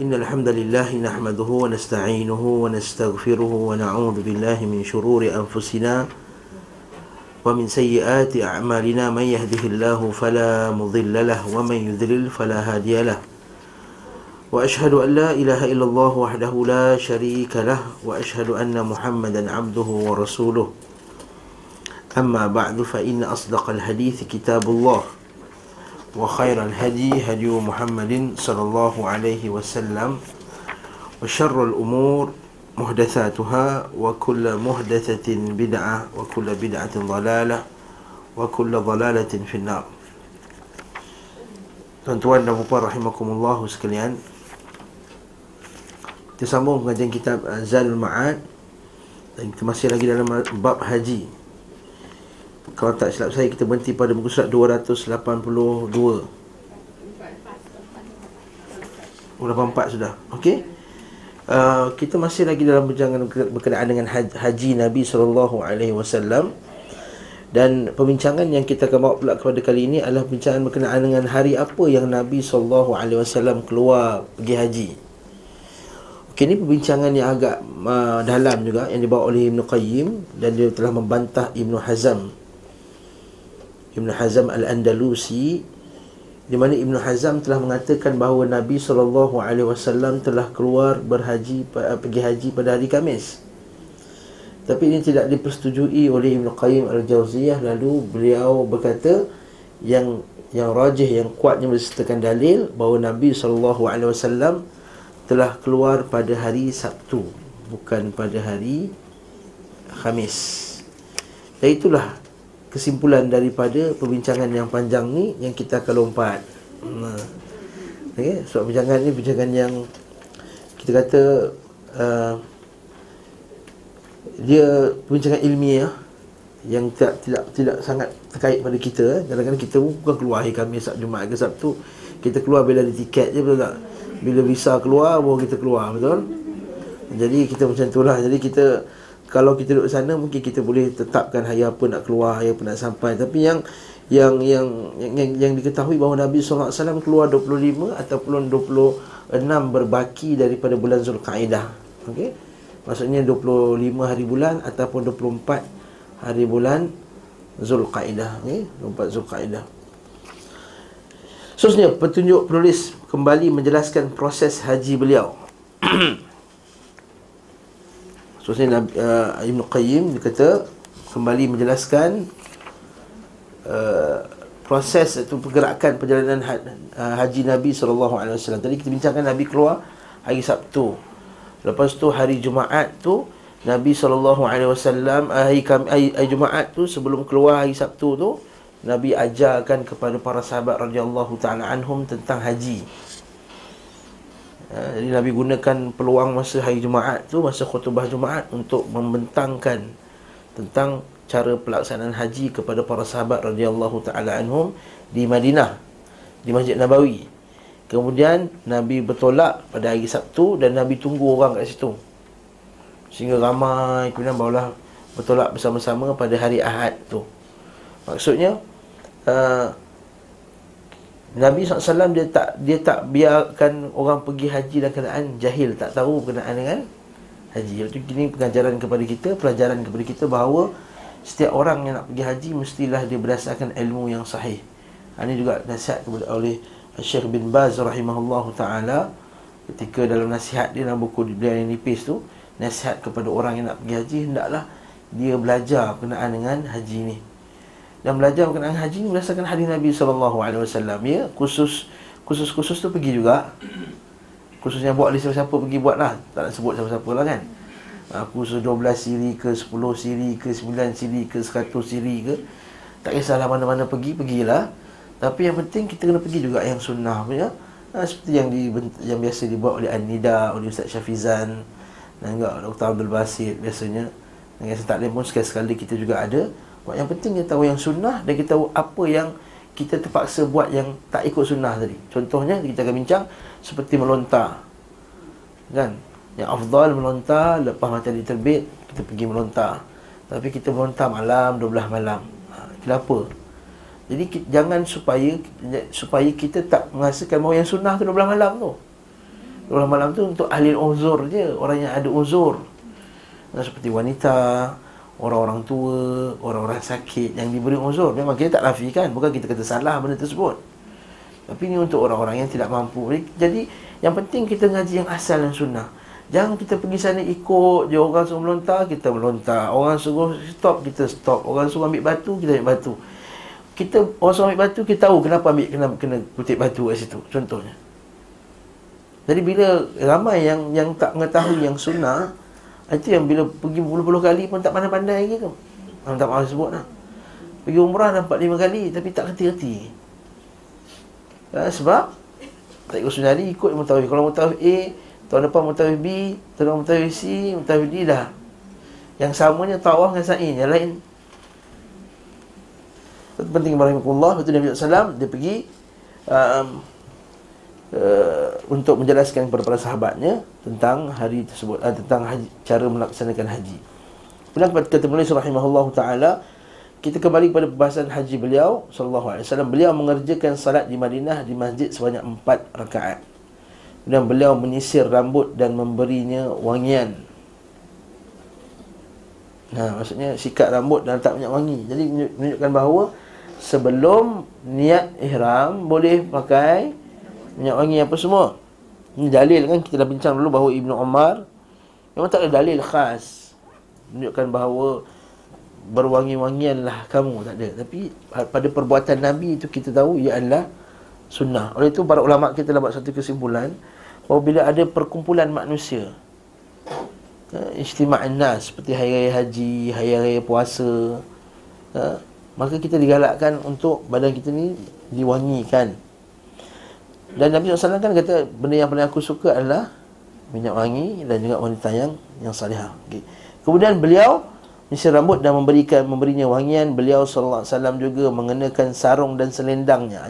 إن الحمد لله نحمده ونستعينه ونستغفره ونعوذ بالله من شرور أنفسنا ومن سيئات أعمالنا من يهده الله فلا مضل له ومن يضلل فلا هادي له وأشهد أن لا إله إلا الله وحده لا شريك له وأشهد أن محمدا عبده ورسوله أما بعد فإن أصدق الحديث كتاب الله وخير الهدي هدي محمد صلى الله عليه وسلم وشر الأمور محدثاتها وكل محدثة بدعة وكل بدعة ضلالة وكل ضلالة في النار. Tuan-tuan dan puan rahimakumullah sekalian, kita sambung pengajian kitab Zad al-Ma'ad dan kita masih lagi dalam bab haji. Kalau tak silap saya, kita berhenti pada muka surat 282. 84 sudah. Okey. Kita masih lagi dalam perbincangan berkenaan dengan haji Nabi SAW. Dan perbincangan yang kita akan bawa pula kepada kali ini adalah perbincangan berkenaan dengan hari apa yang Nabi SAW keluar pergi haji. Okey, ini perbincangan yang agak dalam juga, yang dibawa oleh Ibn Qayyim, dan dia telah membantah Ibn Hazm al-Andalusi, di mana Ibn Hazm telah mengatakan bahawa Nabi SAW telah keluar pergi haji pada hari Khamis. Tapi ini tidak dipersetujui oleh Ibn Qayyim al-Jawziyyah. Lalu beliau berkata yang rajih, yang kuatnya bersertakan dalil bahawa Nabi SAW telah keluar pada hari Sabtu, bukan pada hari Khamis. Dan itulah kesimpulan daripada perbincangan yang panjang ni yang kita akan lompat. Okey, sebab perbincangan ni perbincangan yang kita kata dia perbincangan ilmiah yang tidak sangat terkait pada kita. Kadang-kadang kita bukan keluar hari Khamis, Sabtu, Jumaat ke Sabtu. Kita keluar bila ada tiket je, betul tak? Bila visa keluar baru kita keluar, betul? Jadi kita macam itulah. Jadi kita, kalau kita duduk sana mungkin kita boleh tetapkan hari apa nak keluar, hari apa nak sampai. Tapi yang diketahui bahawa Nabi SAW keluar 25 ataupun 26 berbaki daripada bulan Zulqa'dah. Okey. Maksudnya 25 hari bulan ataupun 24 hari bulan Zulqa'dah. Okey, 24 Zulqa'dah. Seterusnya, petunjuk penulis kembali menjelaskan proses haji beliau. Seterusnya, Ibn Qayyim dikata kembali menjelaskan proses atau pergerakan perjalanan haji Nabi SAW. Tadi kita bincangkan Nabi keluar hari Sabtu. Lepas tu hari Jumaat tu Nabi SAW, hari Jumaat tu sebelum keluar hari Sabtu tu, Nabi ajarkan kepada para sahabat radhiyallahu ta'ala anhum tentang haji. Jadi Nabi gunakan peluang masa hari Jumaat tu, masa khutbah Jumaat, untuk membentangkan tentang cara pelaksanaan haji kepada para sahabat radhiyallahu ta'ala anhum di Madinah, di Masjid Nabawi. Kemudian Nabi bertolak pada hari Sabtu dan Nabi tunggu orang kat situ sehingga ramai, kemudian barulah bertolak bersama-sama pada hari Ahad tu. Maksudnya Nabi SAW dia tak biarkan orang pergi haji dalam keadaan jahil, tak tahu berkenaan dengan haji. Itu kini pengajaran kepada kita, pelajaran kepada kita bahawa setiap orang yang nak pergi haji mestilah dia berdasarkan ilmu yang sahih. Ini juga nasihat oleh Syaikh Bin Baz rahimahullahu ta'ala ketika dalam nasihat dia dalam buku beliau yang nipis tu, nasihat kepada orang yang nak pergi haji, hendaklah dia belajar berkenaan dengan haji ni. Dan belajar berkenaan haji berdasarkan hadis Nabi SAW. Ya, khusus tu pergi juga. Khusus yang buat oleh siapa-siapa pergi buatlah. Tak nak sebut siapa-siapa lah kan. Khusus 12 siri ke, 10 siri ke, 9 siri ke, 100 siri ke, tak kisahlah mana-mana pergi, pergilah. Tapi yang penting kita kena pergi juga yang sunnah punya. Seperti yang biasa dibuat oleh Anida, oleh Ustaz Syafizan dan juga Dr. Abdul Basit biasanya. Dengan taklim pun sekali-sekali kita juga ada. Yang penting kita tahu yang sunnah dan kita tahu apa yang kita terpaksa buat yang tak ikut sunnah tadi. Contohnya kita akan bincang seperti melontar, kan? Yang afdal melontar lepas matahari terbit, kita pergi melontar. Tapi kita melontar malam, 12 malam. Kenapa? Jadi jangan supaya kita tak merasakan bahawa yang sunnah tu 12 malam tu. Umrah malam tu untuk ahli uzur je, orang yang ada uzur. Seperti wanita, orang-orang tua, orang-orang sakit yang diberi uzur. Memang kita tak nafikan, bukan kita kata salah benda tersebut. Tapi ni untuk orang-orang yang tidak mampu. Jadi yang penting kita ngaji yang asal dan sunnah. Jangan kita pergi sana ikut je, orang suruh melontar, kita melontar. Orang suruh stop, kita stop. Orang suruh ambil batu, kita ambil batu. Orang suruh ambil batu, kita tahu kenapa ambil, kena kutip batu kat situ, contohnya. Jadi bila ramai yang tak mengetahui yang sunnah, itu yang bila pergi puluh-puluh kali pun tak pandai-pandai lagi tu. Tak maaf sebut lah. Pergi umrah nampak 5 kali tapi tak hati-hati. Sebab tak ikut sunnah ni, ikut mutawif. Kalau mutawif A, tahun depan mutawif B, tahun depan mutawif C, mutawif D dah. Yang samanya tawaf dengan sa'i, yang lain. Itu penting barakallahu. Betul Nabi SAW dia pergi untuk menjelaskan kepada para sahabatnya tentang hari tersebut, tentang haji, cara melaksanakan haji. Kemudian kata penulis rahimahullahu ta'ala, kita kembali kepada pembahasan haji beliau sallallahu alaihi wasallam. Beliau mengerjakan salat di Madinah di masjid sebanyak 4 rakaat. Kemudian beliau menyisir rambut dan memberinya wangian. Nah, maksudnya sikat rambut dan letak minyak wangi. Jadi menunjukkan bahawa sebelum niat ihram boleh pakai minyak wangi apa semua. Ini dalil kan, kita dah bincang dulu bahawa Ibn Umar memang tak ada dalil khas menunjukkan bahawa berwangi-wangianlah kamu, tak ada. Tapi pada perbuatan Nabi itu kita tahu ia adalah sunnah. Oleh itu para ulama kita dah buat satu kesimpulan bahawa bila ada perkumpulan manusia, ijtima' an-nas seperti hari raya haji, hari raya puasa, maka kita digalakkan untuk badan kita ni diwangikan. Dan Nabi SAW kan kata, benda yang paling aku suka adalah minyak wangi dan juga wanita yang salihah. Okay. Kemudian beliau menyisir rambut dan memberinya wangian. Beliau SAW juga mengenakan sarung dan selendangnya.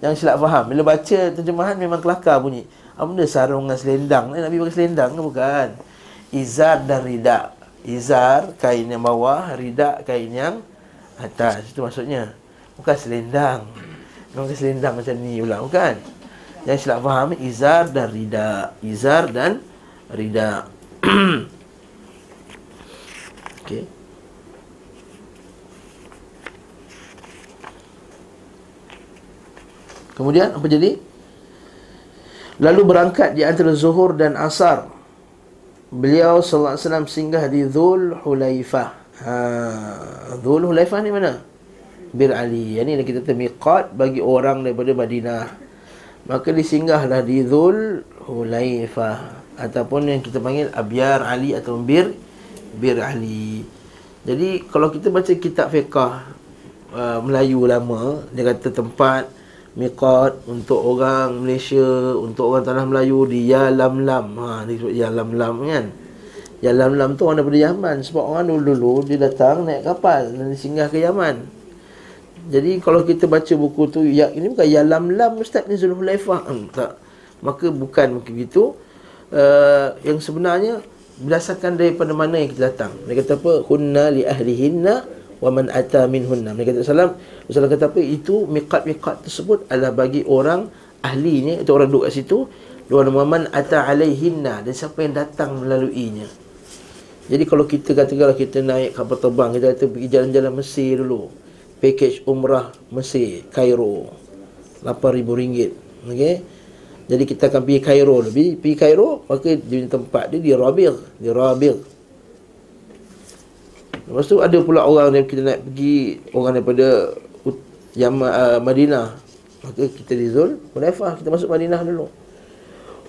Jangan silap faham. Bila baca terjemahan memang kelakar bunyi. Apa benda sarung dan selendang? Nabi pakai selendang ke bukan? Izar dan ridak. Izar kain yang bawah, ridak kain yang atas. Itu maksudnya. Bukan selendang. Memang selendang macam ni pula, bukan? Jangan silap faham. Izar dan rida. Izar dan rida. Okey. Kemudian apa jadi? Lalu berangkat di antara zuhur dan asar. Beliau sallallahu alaihi wasallam singgah di Dzul Hulaifah. Dzul Hulaifah ni mana? Bir Ali. Yang ni kita kata miqat bagi orang daripada Madinah. Maka disinggahlah di Dzul Hulaifah ataupun yang kita panggil Abyar Ali atau Bir Ali. Jadi kalau kita baca kitab fiqh Melayu lama, dia kata tempat miqat untuk orang Malaysia, untuk orang tanah Melayu di Yalamlam. Dia sebut Yalamlam kan. Yalamlam tu orang daripada Yaman, sebab orang dulu dia datang naik kapal dan singgah ke Yaman. Jadi kalau kita baca buku tu, ya, ini bukan Yalamlam Ustaz, ni Dzul Hulaifah. Tak. Maka bukan begitu. Yang sebenarnya berdasarkan daripada mana yang kita datang. Dia kata apa? Hunna li ahlihinna wa man ata minhunna. Dia kata salam. Ustaz kata apa? Itu miqat-miqat tersebut adalah bagi orang ahlinya, itu orang duduk kat situ. Wa man ata alaihinna, dan siapa yang datang melaluinya. Jadi kalau kita katakanlah kita naik kapal terbang, kita kata pergi jalan-jalan Mesir dulu. Package umrah Mesir, Cairo, RM8,000. Okey. Jadi kita akan pergi Cairo lebih. Pergi Cairo, maka di tempat dia di Rabil, di Rabil. Lepas tu ada pula orang yang kita nak pergi, orang daripada Madinah. Maka kita di Dzul Hulaifah, kita masuk Madinah dulu.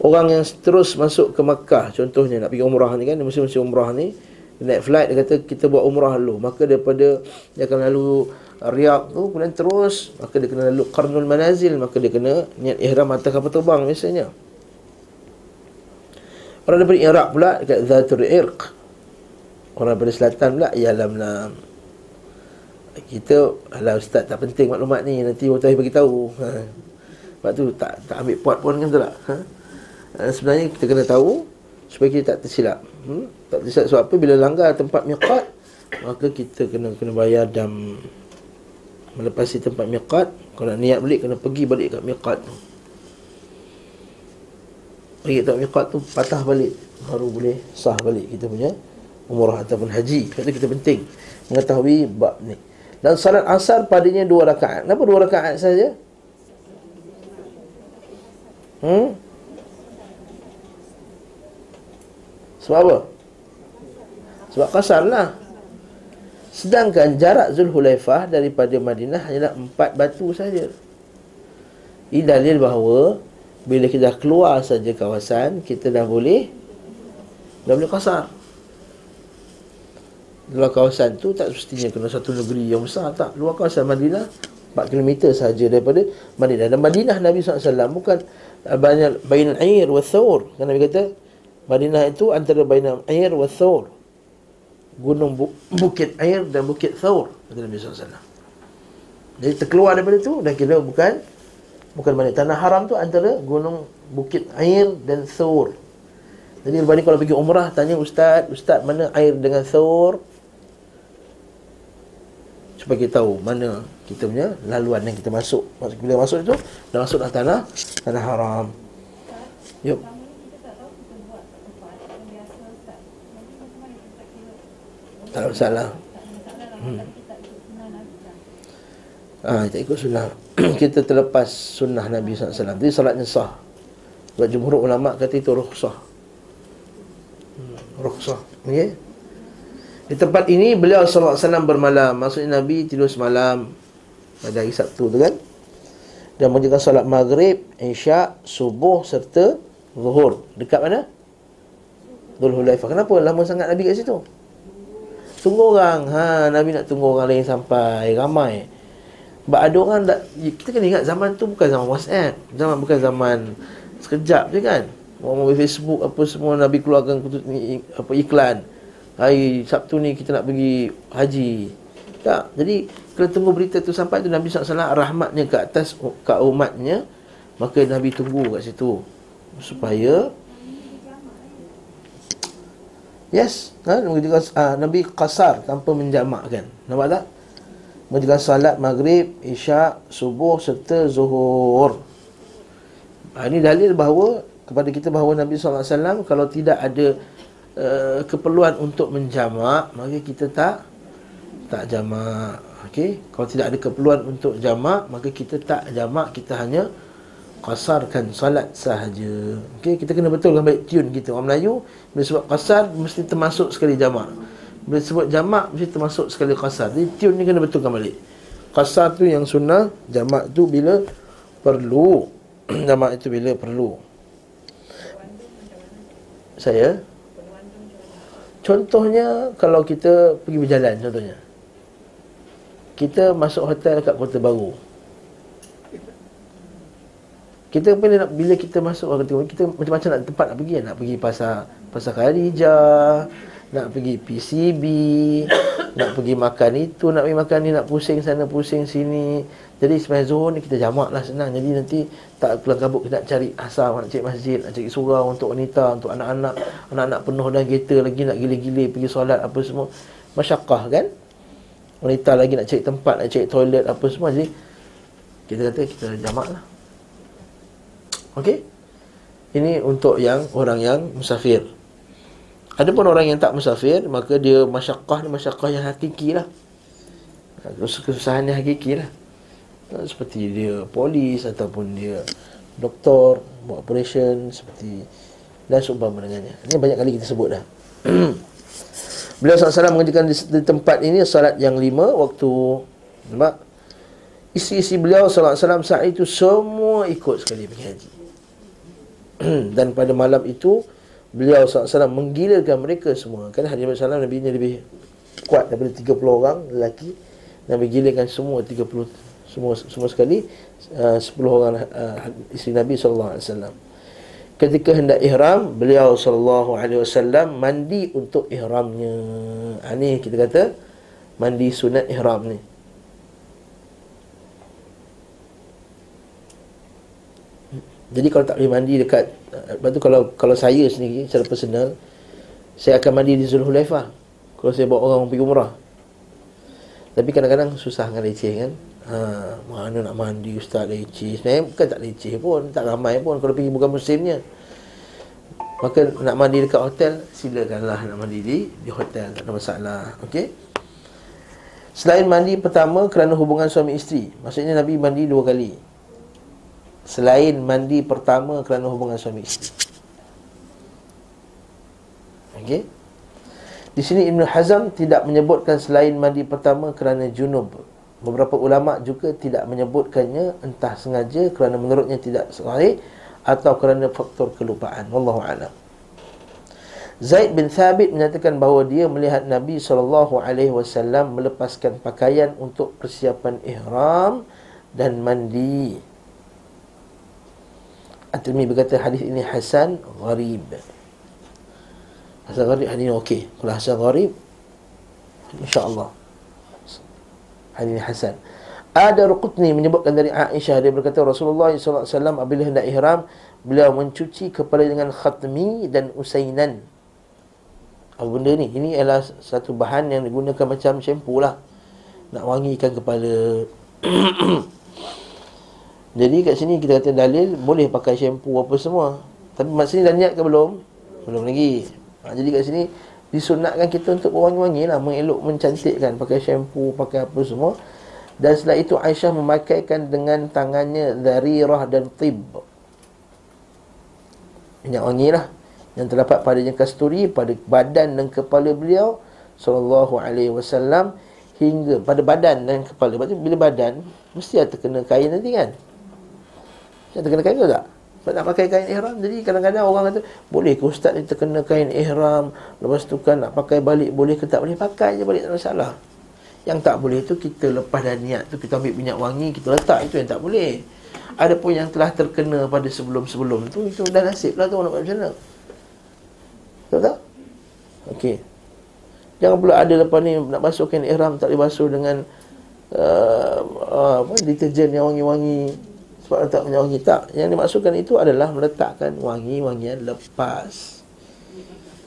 Orang yang terus masuk ke Mekah, contohnya nak pergi umrah ni kan, musim-musim umrah ni, naik flight dia kata kita buat umrah dulu. Maka daripada dia akan lalu Riyadh tu, kemudian terus maka dia kena lalu Qarn al-Manazil, maka dia kena niat ihram atas kapal terbang biasanya. Orang daripada Iraq pula dekat Dzatu Irq. Orang daripada selatan pula Yalamlam. Kita ala ustaz tak penting maklumat ni, nanti Ustaz bagi tahu. Sebab tu tak ambil pot pun kan, betul tak? Sebenarnya kita kena tahu supaya kita tak tersilap. Tak tersilap sebab apa? Bila langgar tempat miqat, maka kita kena bayar dam. Melepasi tempat miqat, kalau nak niat balik, kena pergi balik kat miqat tu. pergi tak miqat tu patah balik, baru boleh sah balik kita punya umrah ataupun haji. Sebab tu kita penting mengetahui bab ni. Dan salat asar padanya 2 rakaat. Kenapa 2 rakaat saja? Sebab apa? Sebab kasarlah. Sedangkan jarak Dzul Hulaifah daripada Madinah hanyalah 4 batu saja. Ini dalil bahawa bila kita dah keluar saja kawasan, kita dah boleh kasar. Luar kawasan tu tak mestinya kena satu negeri yang besar, tak. Luar kawasan Madinah 4 km saja daripada Madinah. Dan Madinah Nabi SAW bukan bainal air wa thawr. Kan Nabi kata Madinah itu antara bainal air wa thawr, gunung bukit air dan bukit Thawr, kata Nabi SAW. Jadi terkeluar daripada tu dah kira bukan mana. Tanah haram tu antara gunung bukit air dan Thawr. Jadi berbanding kalau pergi umrah, tanya ustaz mana air dengan Thawr, supaya kita tahu mana kita punya laluan yang kita masuk. Bila masuk itu dah masuklah tanah haram. Yup. Tak salah. Tak ikut sunnah. Kita terlepas sunnah Nabi SAW. Jadi salatnya sah. Sebab jumhur ulama' kata itu rukhsah. Rukhsah. Okay? Di tempat ini beliau SAW bermalam. Maksudnya Nabi tidur semalam pada hari Sabtu tu kan. Dan menjaga salat maghrib, isyak, subuh serta zuhur. Dekat mana? Dzul Hulaifah. Kenapa lama sangat Nabi kat situ? Tunggu orang. Nabi nak tunggu orang lain sampai ramai. Sebab ada orang kita kena ingat zaman tu bukan zaman WhatsApp, bukan zaman sekejap je kan. Orang main Facebook apa semua, Nabi keluarkan iklan. Hari Sabtu ni kita nak pergi haji. Tak. Jadi kena tunggu berita tu sampai tu. Nabi SAW rahmatnya ke atas kat umatnya, maka Nabi tunggu kat situ supaya Nabi qasar tanpa menjamakkan. Nampak tak? Menjaga salat maghrib, isyak, subuh serta zuhur. Ini dalil bahawa kepada kita bahawa Nabi SAW kalau tidak ada keperluan untuk menjamak, maka kita tak jamak. Okey, kalau tidak ada keperluan untuk jamak, maka kita tak jamak, kita hanya qasarkan salat sahaja. Okey, kita kena betulkan baik tune kita. Orang Melayu bila sebut qasar mesti termasuk sekali jamak. Bila sebut jamak mesti termasuk sekali qasar. Jadi tune ni kena betulkan balik. Qasar tu yang sunnah, jamak tu bila perlu. Jamak itu bila perlu. Saya contohnya kalau kita pergi berjalan, contohnya kita masuk hotel kat Kota Bharu. Kita bila kita masuk kita macam-macam nak tempat nak pergi. Nak pergi pasar Kharijah, nak pergi PCB, nak pergi makan itu, nak pergi makan ni, nak pusing sana, pusing sini. Jadi selepas zuhur ni kita jamak lah, senang. Jadi nanti tak kelang kabut kita nak cari asar, nak cari masjid, nak cari surau untuk wanita, untuk anak-anak. Anak-anak penuh dalam kereta lagi nak gila-gila pergi solat apa semua. Masyaqqah kan? Wanita lagi nak cari tempat, nak cari toilet apa semua. Jadi kita kata kita jamak lah. Okey. Ini untuk yang orang yang musafir. Adapun orang yang tak musafir, maka dia masyaqqah yang hakiki lah. Kesusahan yang hakiki lah. Seperti dia polis ataupun dia doktor, buat operation seperti dan seumpama dengannya. Ini banyak kali kita sebut dah. Beliau SAW mengerjakan di tempat ini salat yang 5 waktu. Nampak? Isi-isi beliau SAW saat itu semua ikut sekali pergi haji. Dan pada malam itu beliau SAW menggilakan mereka semua. Kerana hadis Rasulullah SAW lebih kuat daripada 30 orang lelaki. Nabi gilakan semua 30 semua sekali 10 orang isteri Nabi SAW. Ketika hendak ihram, beliau SAW mandi untuk ihramnya. Ini kita kata mandi sunat ihram ni. Jadi kalau tak boleh mandi dekat, lepas tu kalau saya sendiri secara personal, saya akan mandi di Dzul Hulaifah kalau saya bawa orang pergi umrah. Tapi kadang-kadang susah dengan leceh kan. Mana nak mandi ustaz, leceh. Sebenarnya bukan tak leceh pun, tak ramai pun kalau pergi bukan musimnya. Maka nak mandi dekat hotel, silakanlah nak mandi di hotel, tak ada masalah. Okey. Selain mandi pertama kerana hubungan suami isteri, maksudnya Nabi mandi dua kali. Selain mandi pertama kerana hubungan suami isteri. Okey. Di sini Ibn Hazm tidak menyebutkan selain mandi pertama kerana junub. Beberapa ulama juga tidak menyebutkannya, entah sengaja kerana menurutnya tidak sahih atau kerana faktor kelupaan. Wallahu a'lam. Zaid bin Thabit menyatakan bahawa dia melihat Nabi SAW melepaskan pakaian untuk persiapan ihram dan mandi. At-Tirmizi berkata hadis ini hasan gharib. Hasan gharib hadis ini okey. Kalau hasan gharib, insya-Allah hadis ini hasan. Ada Ruqutni menyebutkan dari Aisyah, dia berkata Rasulullah sallallahu alaihi wasallam apabila hendak ihram, beliau mencuci kepala dengan khatmi dan usainan. Apa benda ni? Ini adalah satu bahan yang digunakan macam shampoo lah, nak wangikan kepala. Jadi kat sini kita kata dalil boleh pakai shampoo apa semua. Tapi maksudnya dah niat ke belum? Belum lagi. Jadi kat sini disunatkan kita untuk berwangi-wangi lah, mengelok, mencantikkan, pakai shampoo, pakai apa semua. Dan setelah itu Aisyah memakaikan dengan tangannya dharirah dan tib, minyak wangi lah, yang terdapat padanya kasturi pada badan dan kepala beliau sallallahu alaihi wasallam, hingga pada badan dan kepala. Sebab bila badan mesti ada terkena kain nanti kan. Dia terkena kain ke tak? Sebab nak pakai kain ihram. Jadi kadang-kadang orang kata, boleh ke ustaz ni terkena kain ihram, lepas tu kan nak pakai balik, boleh ke tak? Boleh pakai je balik, tak masalah. Yang tak boleh tu kita lepas dah niat tu, kita ambil minyak wangi, kita letak, itu yang tak boleh. Adapun yang telah terkena pada sebelum-sebelum tu, itu dah nasib lah tu, nak buat macam mana. Betul tak? Okey. Jangan pula ada lepas ni nak basuhkan ihram, tak boleh basuh dengan deterjen yang wangi-wangi, sebab letak minyak wangi. Tak, yang dimaksudkan itu adalah meletakkan wangi-wangian lepas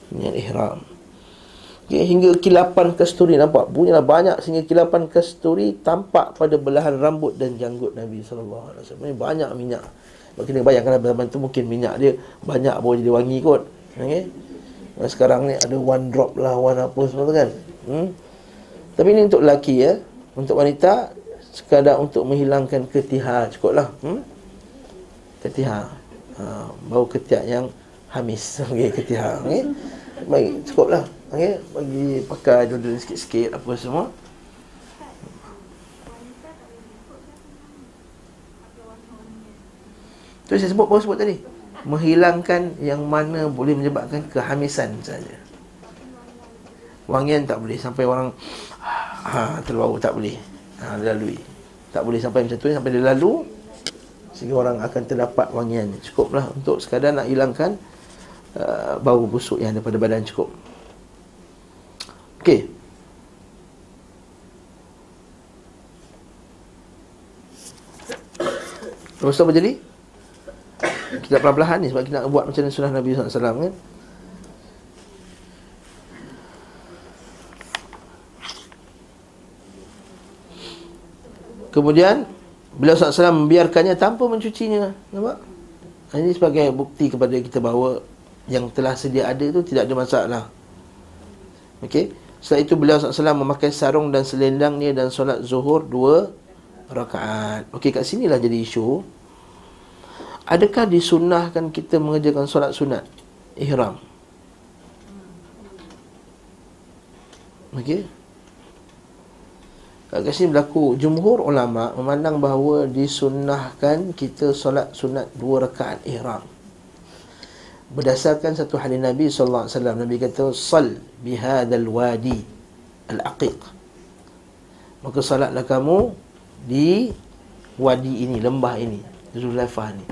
minyak ihram. Okay, hingga kilapan kasturi, nampak bunyilah banyak, sehingga kilapan kasturi tampak pada belahan rambut dan janggut Nabi sallallahu alaihi wasallam. Banyak minyak. Kena bayangkanlah zaman tu mungkin minyak dia banyak baru jadi wangi kot. Okey. Sekarang ni ada one drop lah, one apa semua tu kan. Tapi ini untuk lelaki ya. Untuk wanita sekadar untuk menghilangkan ketihar cukuplah. Ketihar. Bau ketiak yang hamis. Okey, ketihar. Okey. Baik, cukuplah. Okey, bagi pakai duduk sikit-sikit apa semua. Tu saya sebut, baru sebut tadi. Menghilangkan yang mana boleh menyebabkan kehamisan saja. Wangian tak boleh sampai orang terbau, tak boleh. Lalui. Tak boleh sampai macam tu, sampai dia lalu sehingga orang akan terdapat wangiannya. Cukuplah untuk sekadar nak hilangkan bau busuk yang ada pada badan, cukup. Okey. Lepas tu apa jadi? Kita perlahan-lahan ni sebab kita nak buat macam mana sunnah Nabi SAW kan. Kemudian beliau SAW membiarkannya tanpa mencucinya. Nampak? Ini sebagai bukti kepada kita bahawa yang telah sedia ada itu tidak ada masalah. Okey. Setelah itu beliau SAW memakai sarung dan selendangnya dan solat zuhur 2 rakaat. Okey, kat sinilah jadi isu. Adakah disunahkan kita mengerjakan solat sunat ihram? Okey. Kat sini berlaku jumhur ulama memandang bahawa disunahkan kita solat sunat 2 rakaat ihram. Berdasarkan satu hadis Nabi sallallahu alaihi wasallam, Nabi kata sal bihadal wadi al-aqiq, maka salatlah kamu di wadi ini, lembah ini, Dzul Hulaifah ni,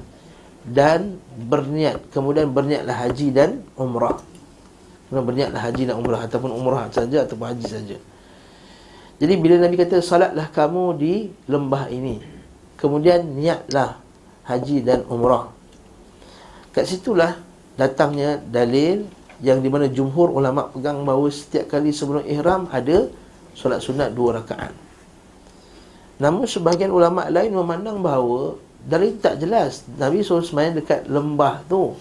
dan berniat, kemudian berniatlah haji dan umrah. Kemudian berniatlah haji dan umrah, ataupun umrah saja ataupun haji saja. Jadi bila Nabi kata salatlah kamu di lembah ini, kemudian niatlah haji dan umrah, kat situlah datangnya dalil yang di mana jumhur ulama pegang bahawa setiap kali sebelum ihram ada solat sunat 2 rakaat. Namun sebahagian ulama lain memandang bahawa dalil tak jelas. Nabi SAW dekat lembah tu,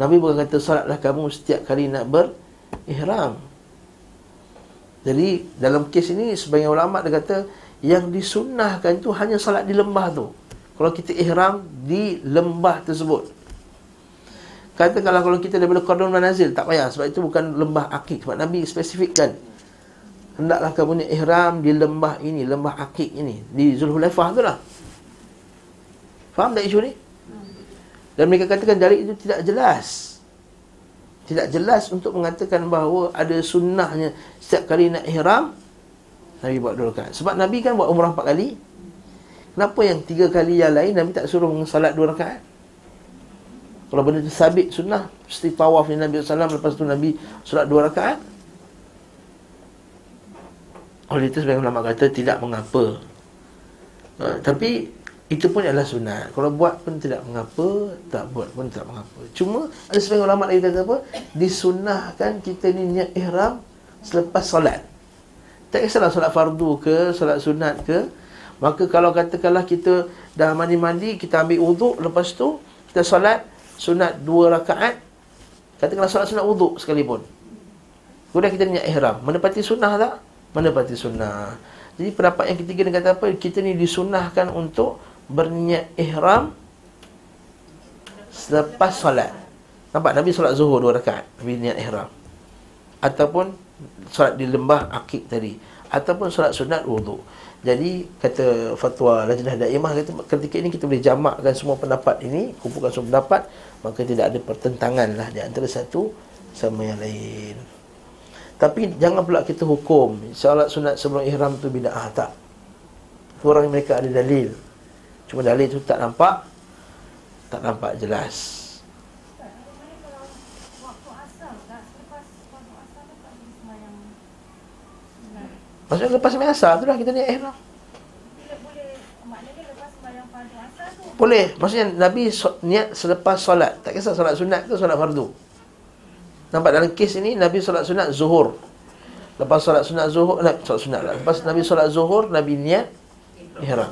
Nabi bukan kata solatlah kamu setiap kali nak berihram. Jadi dalam kes ini sebagian ulama dia kata yang disunnahkan tu hanya solat di lembah tu. Kalau kita ihram di lembah tersebut. Katakanlah kalau kita daripada Qarn al-Manazil tak payah, sebab itu bukan lembah Aqiq, sebab Nabi spesifikkan hendaklah kamu ni ihram di lembah ini, lembah Aqiq ini, di Dzul Hulaifah tu lah. Faham tak isu ni? Dan mereka katakan dalil itu tidak jelas. Tidak jelas untuk mengatakan bahawa ada sunnahnya setiap kali nak ihram Nabi buat dua rakaat. Sebab Nabi kan buat umrah 4 kali. Kenapa yang 3 kali yang lain Nabi tak suruh salat 2 rakaat? Kalau benda itu sabit sunnah, seperti tawaf ni Nabi SAW, lepas tu Nabi salat 2 rakaat. Oleh itu sebagian ulama kata tidak mengapa. Tapi itu pun adalah sunat. Kalau buat pun tidak mengapa, tak buat pun tidak mengapa. Cuma ada sebagian ulama lagi kata apa? Disunahkan kita ni niat ihram selepas solat. Tak kisahlah solat fardu ke, solat sunat ke. Maka kalau katakanlah kita dah mandi-mandi, kita ambil wuduk, lepas tu kita solat sunat 2 rakaat. Katakanlah solat sunat wuduk sekalipun. Kemudian kita niat ihram. Menepati sunnah tak? Menepati sunnah. Jadi pendapat yang ketiga dia kata apa? Kita ni disunahkan untuk berniat ihram selepas solat. Nampak Nabi solat zuhur 2 rakaat, Nabi niat ihram, ataupun solat di lembah Aqiq tadi, ataupun solat sunat wuduk. Jadi kata fatwa Lajnah Daimah kata, ketika ini kita boleh jamakkan semua pendapat ini, kumpulkan semua pendapat, maka tidak ada pertentangan lah di antara satu sama yang lain. Tapi jangan pula kita hukum solat sunat sebelum ihram tu bid'ah, tak. Orang mereka ada dalil, cuma dalil tu tak nampak, tak nampak jelas. Maksudnya lepas sembahyang asar tu dah kita niat ihram. Boleh, maksudnya Nabi niat selepas solat, tak kisah solat sunat ke solat fardu. Nampak dalam kes ini Nabi solat sunat zuhur. Lepas solat sunat zuhur, solat sunat lah. Lepas Nabi solat zuhur, Nabi niat ihram.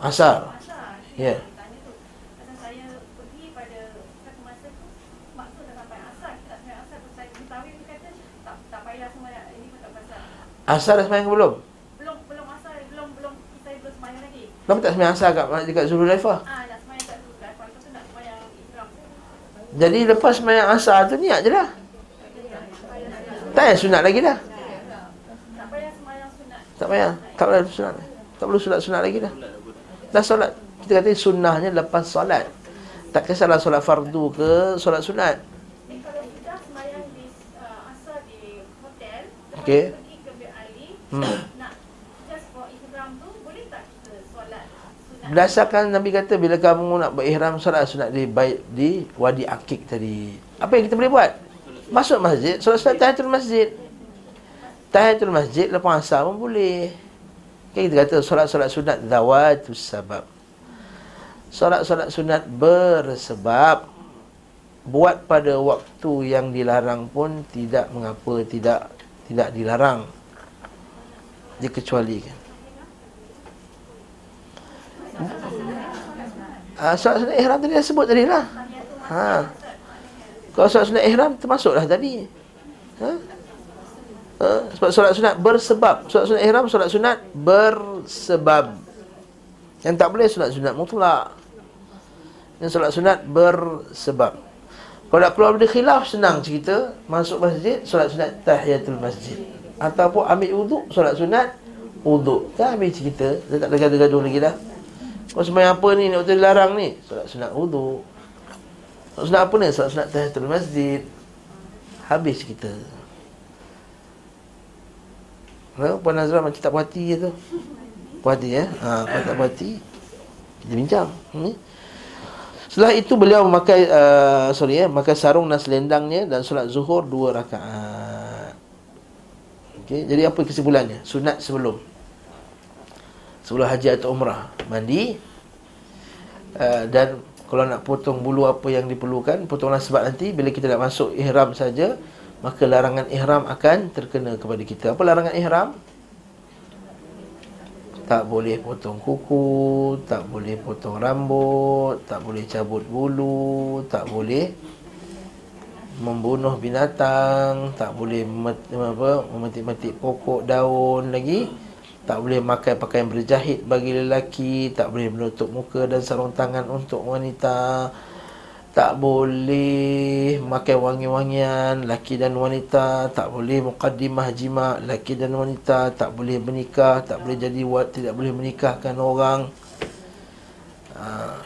Asar. Ya. Pasal saya pergi pada satu masa tu, maksud dah sampai asar, kita sampai asar tu saya ditawih kata tak payah sembahyang ini pun tak pasal. Asar dah sembahyang belum? Belum asar, belum kita belum sembahyang lagi. Kenapa tak sembahyang asar dekat Dzul Hulaifah? Dah sembahyang kat Dzul Hulaifah, lepas tu nak sembahyang ihram. Jadi lepas sembahyang asar tu niat je dah. Tak payah sunat lagi dah. Tak payah sembahyang sunat. Tak payah sunat. Tak perlu sunat-sunat lagi dah. Dah solat. Kita kata sunnahnya lepas solat. Tak kisahlah solat fardu ke solat sunat. Kalau kita semayang di asar di hotel, okay, pergi ke Bir Ali, nak just buat ihram tu, boleh tak kita solat sunat? Berdasarkan Nabi kata bila kamu nak buat ihram solat sunat di Wadi Aqiq tadi. Apa yang kita boleh buat? Masuk masjid, solat tahiyatul masjid. Tahiyatul masjid lepas asar pun boleh. Okay, kita kata solat-solat sunat zawatus sabab, solat-solat sunat bersebab, buat pada waktu yang dilarang pun tidak mengapa, tidak dilarang, dikecualikan. Solat sunat ihram tadi dah sebut tadi lah. Kalau solat sunat ihram termasuklah tadi. Sebab solat sunat bersebab. Solat sunat ihram, solat sunat bersebab. Yang tak boleh solat sunat mutlak. Yang solat sunat bersebab. Kalau nak keluar dari khilaf, senang cerita. Masuk masjid, solat sunat tahiyatul masjid. Ataupun ambil wuduk, solat sunat wuduk. Dah habis cerita. Dia tak ada gaduh-gaduh lagi dah. Kalau sembahyang apa ni, nak betul dilarang ni, solat sunat wuduk. Solat sunat apa ni, solat sunat tahiyatul masjid. Habis cerita. Puan Azra macam tak puas hati tu. Puas hati ya. Kalau tak puas hati kita bincang. Setelah itu beliau memakai memakai sarung dan selendangnya dan solat zuhur 2 rakaat. Okey, jadi apa kesimpulannya? Sunat sebelum haji atau umrah, mandi. Dan kalau nak potong bulu apa yang diperlukan, potonglah, sebab nanti bila kita nak masuk ihram saja, maka larangan ihram akan terkena kepada kita. Apa larangan ihram? Tak boleh potong kuku, tak boleh potong rambut, tak boleh cabut bulu, tak boleh membunuh binatang, tak boleh memetik-metik pokok daun lagi, tak boleh makan pakaian berjahit bagi lelaki, tak boleh menutup muka dan sarung tangan untuk wanita, tak boleh makan wangi-wangian lelaki dan wanita, tak boleh muqaddimah jima lelaki dan wanita, tak boleh menikah, tak boleh jadi tidak boleh menikahkan orang.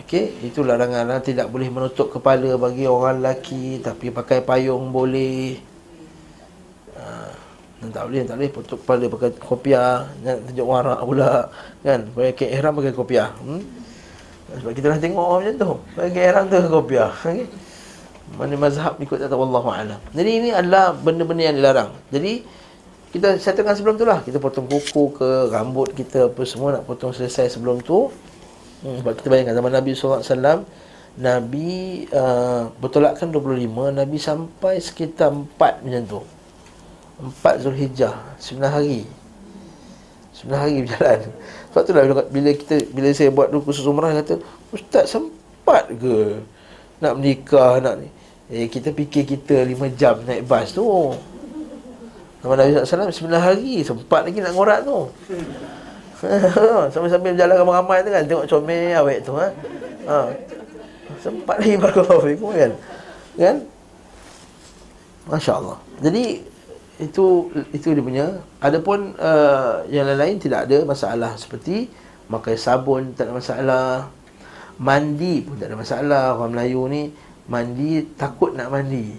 Okey, itu larangan. Tidak boleh menutup kepala bagi orang lelaki tapi pakai payung boleh. Tak boleh tutup kepala pakai kopiah, jangan tunjuk warak pula kan. Pakai ihram pakai kopiah. Sebab kita dah tengok orang macam tu. Pakai ihram tu kopiah. Okey. Mana mazhab ikut tak tahu, wallahu a'lam. Jadi ini adalah benda-benda yang dilarang. Jadi kita satukan sebelum tu lah, kita potong kuku ke rambut kita apa semua nak potong selesai sebelum tu. Sebab kita bayangkan zaman Nabi SAW, Nabi bertolakkan 25, Nabi sampai sekitar 4 macam tu, 4 Zulhijjah, 9 hari berjalan. Sebab tu lah bila saya buat dulu kursus umrah, kata, "Ustaz, sempat ke nak menikah, nak ni?" Kita fikir kita 5 jam naik bas tu. Zaman Nabi SAW 9 hari, sempat lagi nak ngorak tu. Sambil-sambil berjalan ramai-ramai tu kan, tengok comel awet tu sempat lagi barakallahu fikum kan? Masya-Allah. Jadi itu dia punya. Adapun yang lain-lain tidak ada masalah, seperti pakai sabun tak ada masalah, mandi pun tak ada masalah. Orang Melayu ni mandi takut nak mandi.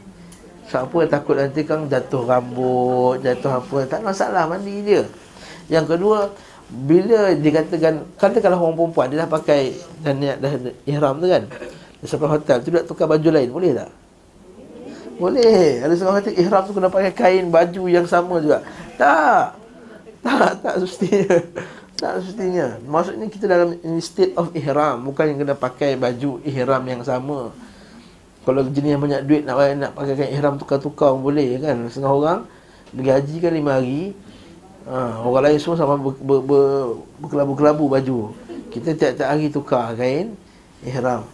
Sebab apa? Takut nanti kan jatuh rambut, jatuh apa, tak ada masalah, mandi je. Yang kedua, bila katakanlah orang perempuan dia dah pakai dan niat dah ihram tu kan, dia sampai hotel tu nak tukar baju lain, boleh tak? Boleh. Ada seorang kata ihram tu kena pakai kain baju yang sama juga. Tak semestinya. Tak semestinya. Maksudnya kita dalam state of ihram, bukan yang kena pakai baju ihram yang sama. Kalau jenis yang banyak duit nak pakai kain ihram tukar-tukar boleh kan. Setengah orang gaji kan 5 hari. Orang lain semua sama berkelabu-kelabu baju. Kita tiap-tiap hari tukar kain ihram.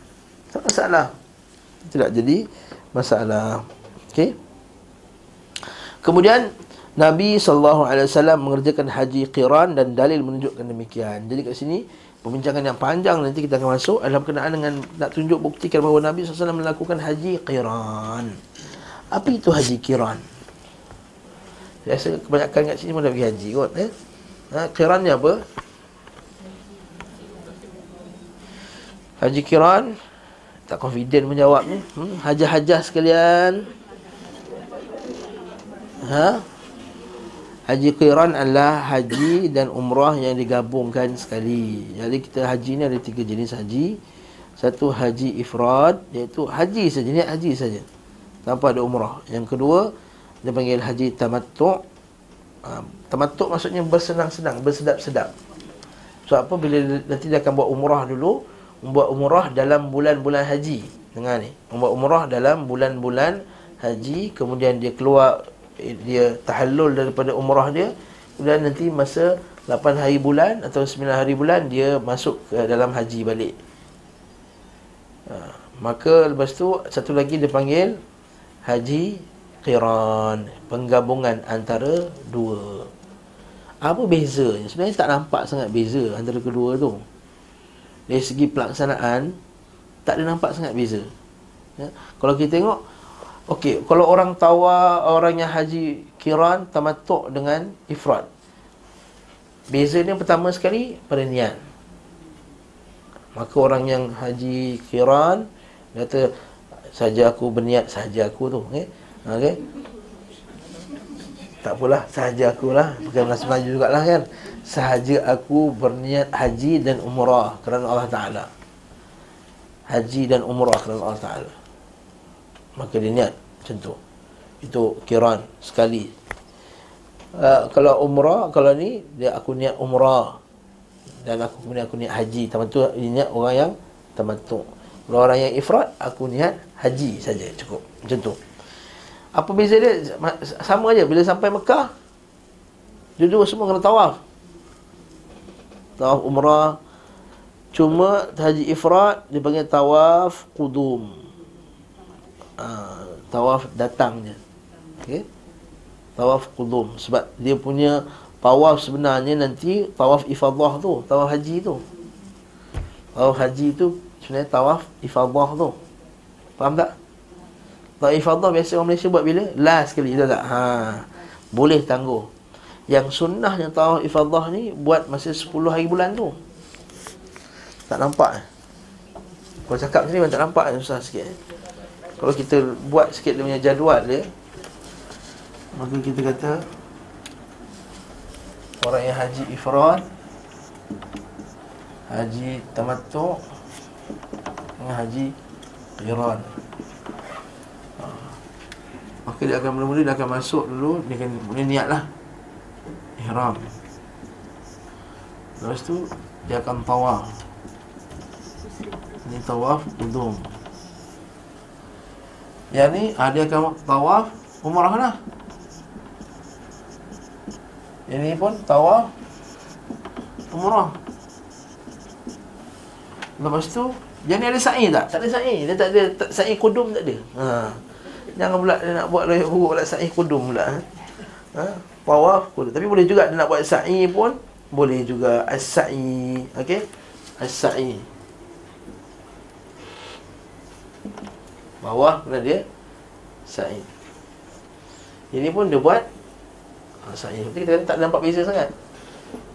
Tak masalah. Tidak jadi masalah. Okey. Kemudian Nabi SAW mengerjakan haji qiran dan dalil menunjukkan demikian. Jadi kat sini perbincangan yang panjang nanti kita akan masuk dalam berkenaan dengan nak tunjuk buktikan bahawa Nabi SAW melakukan haji qiran. Apa itu haji qiran? Biasa kebanyakan kat sini pun dah pergi haji kot Qiran ni apa? Haji qiran. Tak confident menjawab ni. Hajah-hajah sekalian, haji qiran adalah haji dan umrah yang digabungkan sekali. Jadi kita haji ni ada 3 jenis haji. Satu, haji ifrad, iaitu haji saja, niat haji saja tanpa ada umrah. Yang kedua, dia panggil haji tamattu'. Tamattu' maksudnya bersenang-senang, bersedap-sedap. So apa, bila nanti dia akan buat umrah dulu, buat umrah dalam bulan-bulan haji. Dengar ni, buat umrah dalam bulan-bulan haji, kemudian dia keluar, dia tahallul daripada umrah dia, kemudian nanti masa 8 hari bulan atau 9 hari bulan dia masuk ke dalam haji balik. Maka lepas tu satu lagi dia panggil haji qiran, penggabungan antara dua. Apa bezanya? Sebenarnya tak nampak sangat beza antara kedua tu. Dari segi pelaksanaan tak ada nampak sangat beza. Kalau kita tengok, okey, kalau orang tawar, orang yang haji qiran, tamattu' dengan ifrad, bezanya pertama sekali pada niat. Maka orang yang haji qiran kata, saja aku berniat saja aku tu. Okey. Tak apalah, sahaja akulah. Bukan berasa Melayu jugalah kan. Sahaja aku berniat haji dan umrah kerana Allah Ta'ala. Haji dan umrah kerana Allah Ta'ala. Maka dia niat macam tu. Itu qiran sekali. Kalau umrah, kalau ni dia aku niat umrah dan kemudian aku niat haji. Tamattu' niat orang yang tamattu'. Kalau orang yang ifrad, aku niat haji saja, cukup. Macam tu. Apa beza dia? Sama aja. Bila sampai Mekah, jujur semua kena tawaf. Tawaf umrah. Cuma haji ifrat dipanggil tawaf qudum. Tawaf datangnya. Okey. Tawaf qudum sebab dia punya tawaf sebenarnya nanti tawaf ifadah tu, tawaf haji tu. Tawaf haji tu sebenarnya tawaf ifadah tu. Faham tak? Tawaf ifadah biasa orang Malaysia buat bila? Last sekali, tahu tak? Ha. Boleh tangguh. Yang sunnahnya tawaf ifadah ni buat masa 10 hari bulan tu. Tak nampak kalau cakap macam ni memang tak nampak, susah sikit kalau kita buat sikit dia punya jadual dia. Maka kita kata orang yang haji ifrad, haji tamattu, haji qiran, maka dia akan mula-mula dia akan masuk dulu, dia akan punya niatlah ihram, lepas tu dia akan tawaf. Ini tawaf qudum. Yang ni dia akan tawaf umrah lah. Yang ni pun tawaf umrah. Lepas tu yang ni ada sa'i tak? Tak ada sa'i. Dia tak ada sa'i qudum tak ada. Jangan pula dia nak buat huruf lah sa'i qudum pula. Tawaf qudum. Tapi boleh juga dia nak buat sa'i pun boleh juga. As-sa'i. Okey. As-sa'i bawah kena dia sa'i. Ini pun dia buat sa'i. Kita tak nampak beza sangat.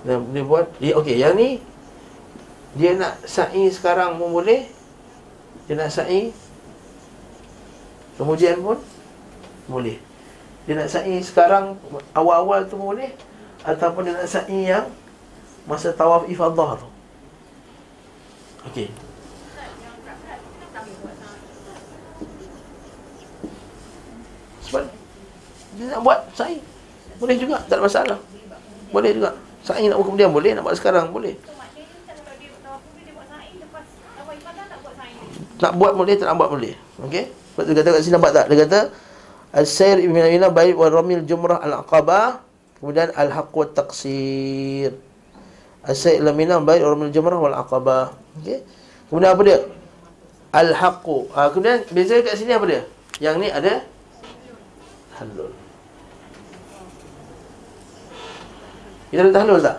Dia buat dia okey, yang ni dia nak sa'i sekarang pun boleh. Dia nak sa'i kemudian pun boleh. Dia nak sa'i sekarang awal-awal tu boleh, ataupun dia nak sa'i yang masa tawaf ifadah tu. Okey. Sebab dia nak buat sa'i boleh juga, tak ada masalah. Boleh juga sa'i nak buat kemudian boleh, nak buat sekarang boleh. Nak buat boleh, tak nak buat boleh. Okey. Sebab dia kata kat sini, nampak tak? Dia kata As-Sair Ibn Mina Baib wa Ramil Jumrah Al-Aqabah. Kemudian Al-Haq wa Taqsir. As-Sair Ibn Mina Baib wa Ramil Jumrah Wal-Aqabah. Okey. Kemudian apa dia? Al-Haq. Kemudian beza kat sini apa dia? Yang ni ada tahlul. Kita ada tahlul tak?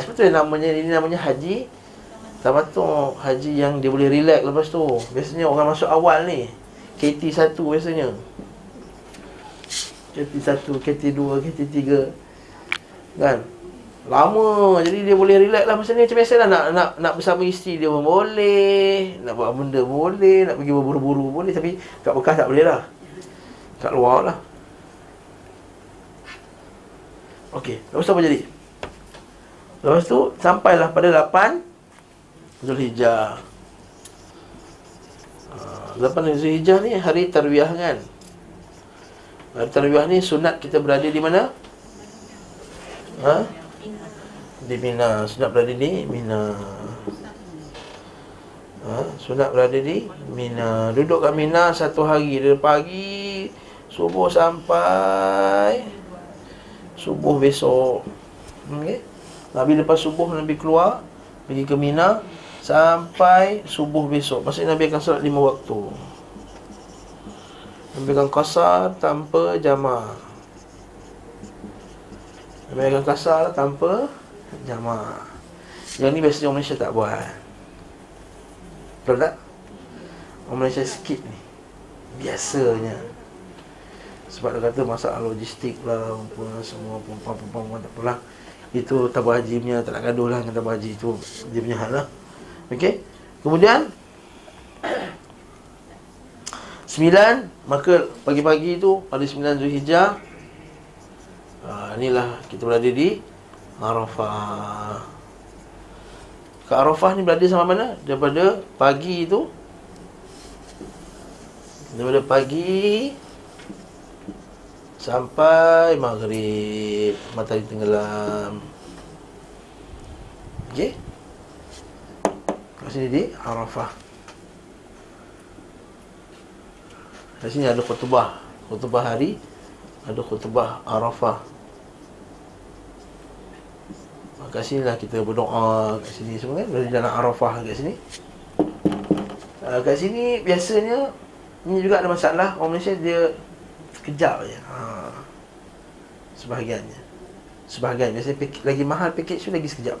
Sebetulnya namanya, ini namanya haji tamattu, haji yang dia boleh relax lepas tu. Biasanya orang masuk awal ni KT1 biasanya, KT1, KT2, KT3 kan. Lama, jadi dia boleh relax lah masa ni. Macam biasa lah, nak bersama isteri dia pun boleh, nak buat benda boleh, nak pergi berburu-buru boleh. Tapi kat Mekah tak boleh lah, kat luar lah. Okey, lepas tu apa jadi? Lepas tu sampailah pada 8 Zulhijjah. 8 Zulhijjah ni hari tarwiyah kan. Hari tarwiyah ni sunat kita berada di mana? Di Mina. Sunat berada di Mina. Sunat berada di Mina. Duduk kat Mina satu hari, dari pagi subuh sampai subuh besok. Okey. Nabi lepas subuh Nabi keluar pergi ke Mina sampai subuh besok. Maksudnya Nabi akan solat 5 waktu. Nabi akan qasar tanpa jamak. Nabi akan qasar tanpa jamak. Yang ni biasanya orang Malaysia tak buat. Betul tak? Orang Malaysia skip ni biasanya. Sebab dia kata masalah logistik lah, semua perempuan-perempuan tak apalah. Itu tabah haji punya, tak nak gaduh lah dengan tabah haji tu. Dia punya hal lah. Okey. Kemudian 9, maka pagi-pagi tu pada 9 Zulhijjah, inilah kita berada di Arafah. Ke Arafah ni berada sama mana? Daripada pagi tu, daripada pagi sampai maghrib, matahari tenggelam. Okey. Kat sini di Arafah. Kat sini ada khutbah. khutbah hari, ada khutbah Arafah. Kat sinilah kita berdoa kat sini semua kan, dari jalan Arafah kat sini. Kat sini biasanya ni juga ada masalah, orang Malaysia dia kejap je. Sebahagiannya. Sebahagian biasanya lagi mahal package tu lagi sekejap.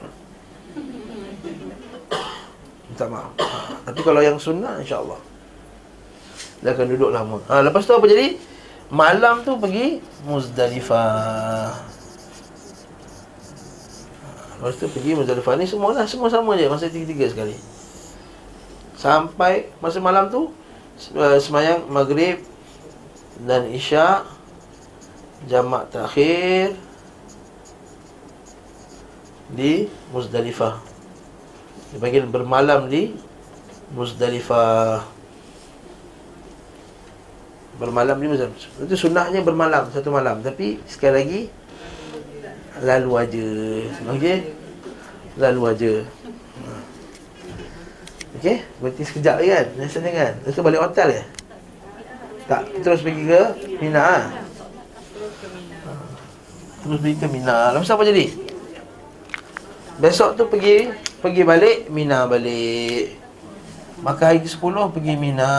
Minta maaf. Tapi kalau yang sunnah insya-Allah dia akan duduk lama. Lepas tu apa jadi? Malam tu pergi Muzdalifah. Lepas tu pergi Muzdalifah ni semualah, semua sama je. Masa tiga-tiga sekali. Sampai masa malam tu semayang Maghrib dan Isyak, jamak takhir di Muzdalifah. Dipanggil bermalam di Muzdalifah. Bermalam ni macam itu sunahnya bermalam satu malam, tapi sekali lagi lalu aja. Okey. Lalu aja. Okey, berhenti sekejap je kan. Biasanya kan. Lepas tu balik hotel ya? Tak, terus pergi ke Mina. Terus pergi ke Mina. Lepas apa jadi? Besok tu pergi balik Mina balik. Maka hari ke-10 pergi Mina.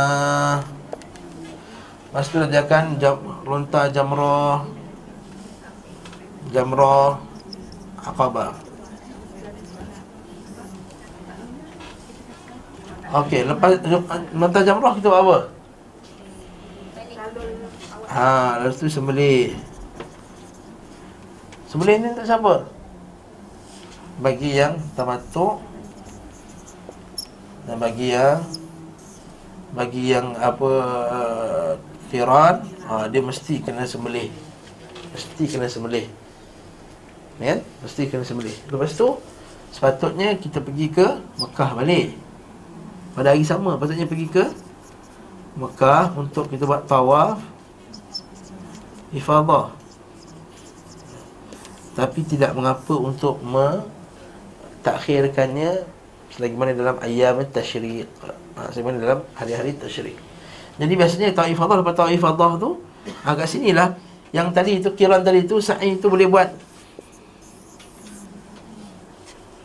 Lepas tu dia akan lontar jamrah Aqabah. Okey, lepas lontar jamrah kita buat apa? Lepas tu sembelih. Sembelih ni untuk siapa? Bagi yang tamattu' dan bagi yang apa Firan, dia mesti kena sembelih. Mesti kena sembelih. Ya, mesti kena sembelih. Lepas tu sepatutnya kita pergi ke Mekah balik. Pada hari sama patutnya pergi ke Mekah untuk kita buat tawaf ifadah. Tapi tidak mengapa untuk mentakhirkannya selagi mana dalam ayyam at-tashriq. Selagi mana dalam hari-hari tashriq. Jadi biasanya ta'if ifadah, lepas ta'if ifadah tu kat sinilah yang tadi tu, kiran tadi tu, sa'i tu boleh buat.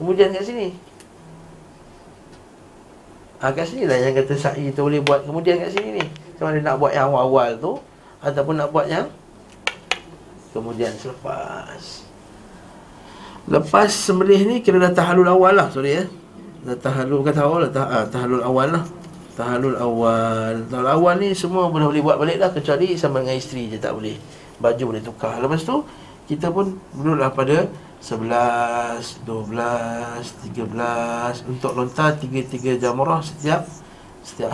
Kemudian kat sini kat sinilah yang kata sa'i tu boleh buat. Kemudian kat sini ni macam mana nak buat yang awal-awal tu, ataupun nak buat yang kemudian selepas. Lepas sembelih ni kira dah tahallul awal lah. Sorry ya, dah tahallul, bukan tahallul, tahallul awal lah. Tahallul awal. Tahallul awal ni semua boleh buat balik lah, kecuali sama dengan isteri je tak boleh. Baju boleh tukar. Lepas tu kita pun duduklah pada 11, 12, 13 untuk lontar 3 jamrah setiap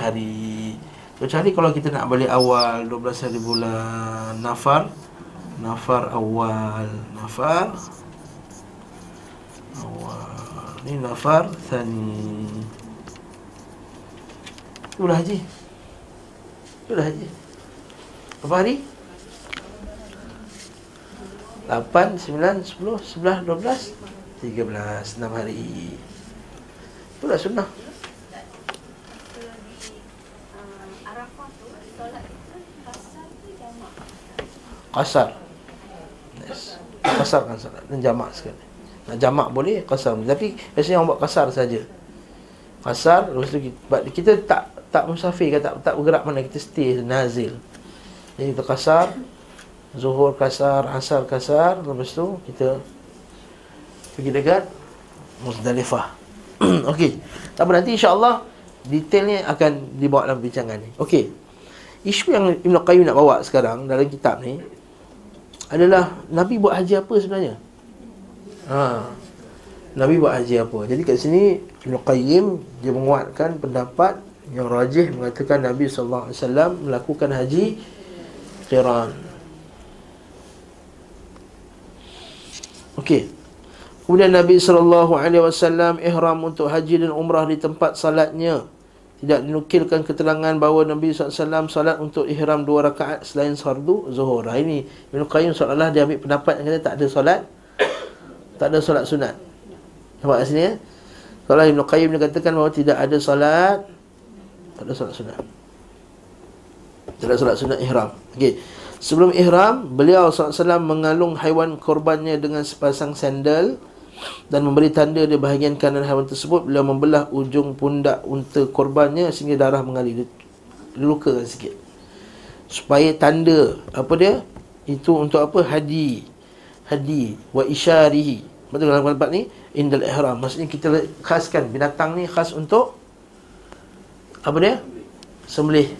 hari. Kecuali kalau kita nak balik awal 12 hari bulan nafar awal, ni nafar thani. Itulah haji. Berapa hari? 8, 9, 10, 11, 12, 13, 6 hari. Itulah sunnah. Qasar. Yes. Qasar kan salat. Dan jamak sekali. Nak jamak boleh, qasar. Tapi biasanya orang buat qasar saja. Qasar, lepas tu kita tak musafir ke, tak bergerak mana, kita stay nazil. Jadi kita qasar, zuhur qasar, asar qasar, lepas tu kita pergi dekat Muzdalifah. Okey, tak apa, nanti insya-Allah detailnya akan dibawa dalam bincangan ni. Okey. Isu yang Ibn Qayyim nak bawa sekarang dalam kitab ni adalah Nabi buat haji apa sebenarnya? Nabi buat haji apa? Jadi kat sini Ibn Qayyim dia menguatkan pendapat yang rajih mengatakan Nabi SAW melakukan haji qiran. Okey. Kemudian Nabi SAW ihram untuk haji dan umrah di tempat salatnya. Tidak dinukilkan keterangan bahawa Nabi SAW salat untuk ihram 2 rakaat selain fardu zuhur. Ini Ibn Qayyim seolah-olah dia ambil pendapat yang kata tak ada solat sunat. Nampak kat sini ya? Soalan Ibn Qayyim dia katakan bahawa tak ada solat sunat ihram. Okey. Sebelum ihram, beliau SAW mengalung haiwan korbannya dengan sepasang sandal dan memberi tanda di bahagian kanan haiwan tersebut. Beliau membelah ujung pundak unta korbannya sehingga darah mengalir. Dia lukakan sikit supaya tanda apa dia itu untuk apa? Hadi wa isyarihi. Betul dalam pendapat ni indal ihram. Maksudnya kita khaskan binatang ni khas untuk apa dia? Sembelih.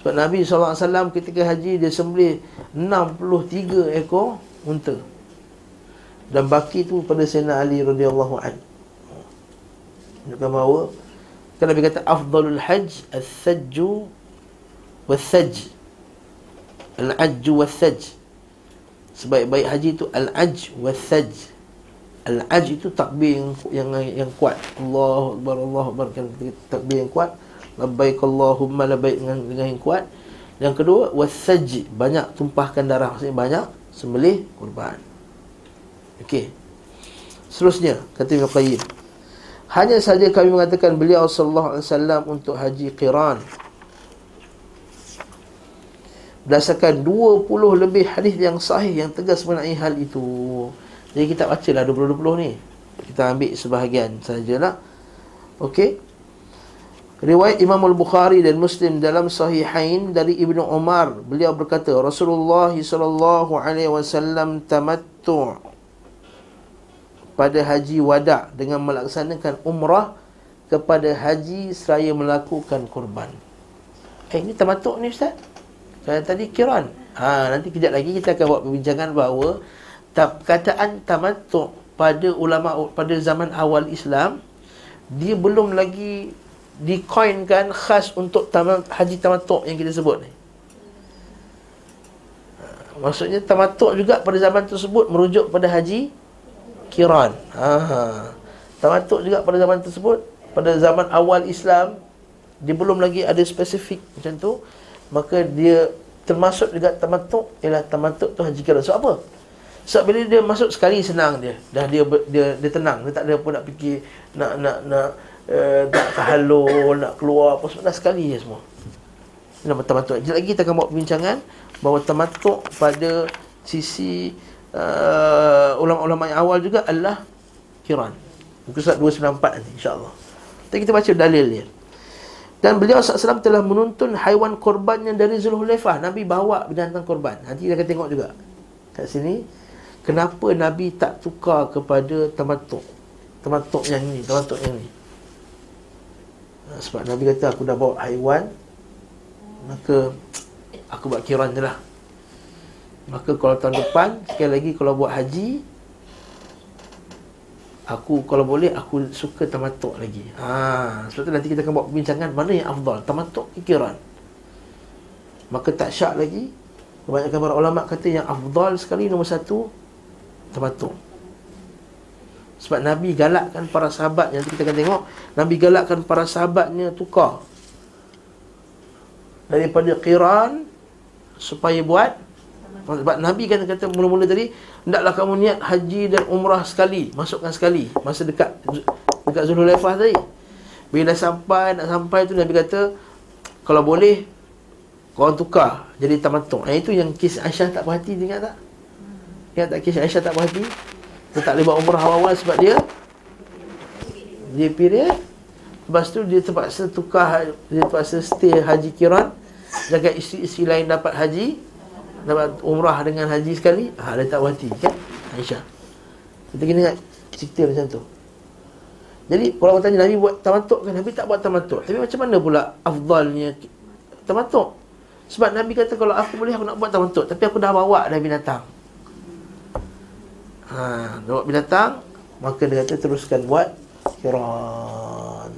Sebab Nabi SAW ketika haji dia sembelih 63 ekor unta. Dan baki tu pada Sayyidina Ali radhiyallahu anhu. Dia bawa. Kan Nabi kata afdalul hajj as-sajju was-sajj. Al-ajj was-sajj. Sebaik-baik haji tu al-ajj was-sajj. Al-ajj itu takbir yang kuat. Allahu akbar, Allahu akbar, kan takbir yang kuat. Labbaik Allahumma labbaik dengan yang kuat. Yang kedua was-sajj, banyak tumpahkan darah, maksudnya banyak sembelih kurban. Okey. Seterusnya kata Ibn Qayyim, hanya saja kami mengatakan beliau sallallahu alaihi wasallam untuk haji Qiran berdasarkan 20 lebih hadis yang sahih yang tegas mengenai hal itu. Jadi kita bacalah 20 ni. Kita ambil sebahagian sajalah. Okey. Riwayat Imam Al-Bukhari dan Muslim dalam Sahihain dari Ibn Umar, beliau berkata Rasulullah sallallahu alaihi wasallam tamattu' pada haji wada' dengan melaksanakan umrah kepada haji seraya melakukan kurban. Ini tamattu' ni ustaz. Saya tadi Qiran. Nanti kejap lagi kita akan buat perbincangan bahawa perkataan tamattu' pada ulama pada zaman awal Islam dia belum lagi dikoinkan khas untuk haji tamattu' yang kita sebut ni. Maksudnya tamattu' juga pada zaman tersebut merujuk pada haji Qiran. Tamattu' juga pada zaman tersebut, pada zaman awal Islam dia belum lagi ada spesifik macam tu, maka dia termasuk juga tamattu' ialah tamattu' tu haji Qiran. Sebab apa? Sebab bila dia masuk sekali senang dia. Dah dia tenang, dia tak ada apa nak fikir nak tahallul, nak keluar apa semua, dah sekali je semua. Ini nama tamattu'. Jadi lagi kita akan buat perbincangan bahawa tamattu' pada sisi ulama-ulama yang awal juga adalah Qiran. Buku surat 294 nanti insya-Allah. Nanti kita baca dalil dia. Dan beliau SAW telah menuntun haiwan korbannya dari Dzul Hulaifah. Nabi bawa binatang korban. Nanti kita akan tengok juga kat sini kenapa Nabi tak tukar kepada tamattu'. Tamattu' yang ini, tamattu' yang ini. Sebab Nabi kata aku dah bawa haiwan, maka aku buat Qiran je lah. Maka kalau tahun depan sekali lagi kalau buat haji, aku kalau boleh aku suka tamattu' lagi. Sebab tu nanti kita akan buat perbincangan mana yang afdal, tamattu' ke Qiran. Maka tak syak lagi, kebanyakan para ulama kata yang afdal sekali nombor satu tamattu'. Sebab Nabi galakkan para sahabat. Yang kita akan tengok Nabi galakkan para sahabatnya tukar daripada Qiran supaya buat. Sebab Nabi kan kata mula-mula tadi, hendaklah kamu niat haji dan umrah sekali, masukkan sekali masa dekat Dzul Hulaifah tadi. Bila sampai, nak sampai tu Nabi kata kalau boleh korang tukar jadi tamattu'. Itu yang kes Aisyah tak berhati, ingat tak? Ingat tak kes Aisyah tak berhati? Dia tak boleh buat umrah awal-awal sebab dia period. Lepas tu dia terpaksa tukar, dia terpaksa stay haji Qiran. Jaga isteri-isteri lain dapat haji, dapat umrah dengan haji sekali. Dia tak berhati kan Aisyah. Kita kena ingat cerita macam tu. Jadi kalau tanya Nabi buat tamattu' kan, Nabi tak buat tamattu'. Tapi macam mana pula afdalnya tamattu'? Sebab Nabi kata kalau aku boleh aku nak buat tamattu', tapi aku dah bawa dah binatang. Buat binatang, maka dia kata teruskan buat Qiran.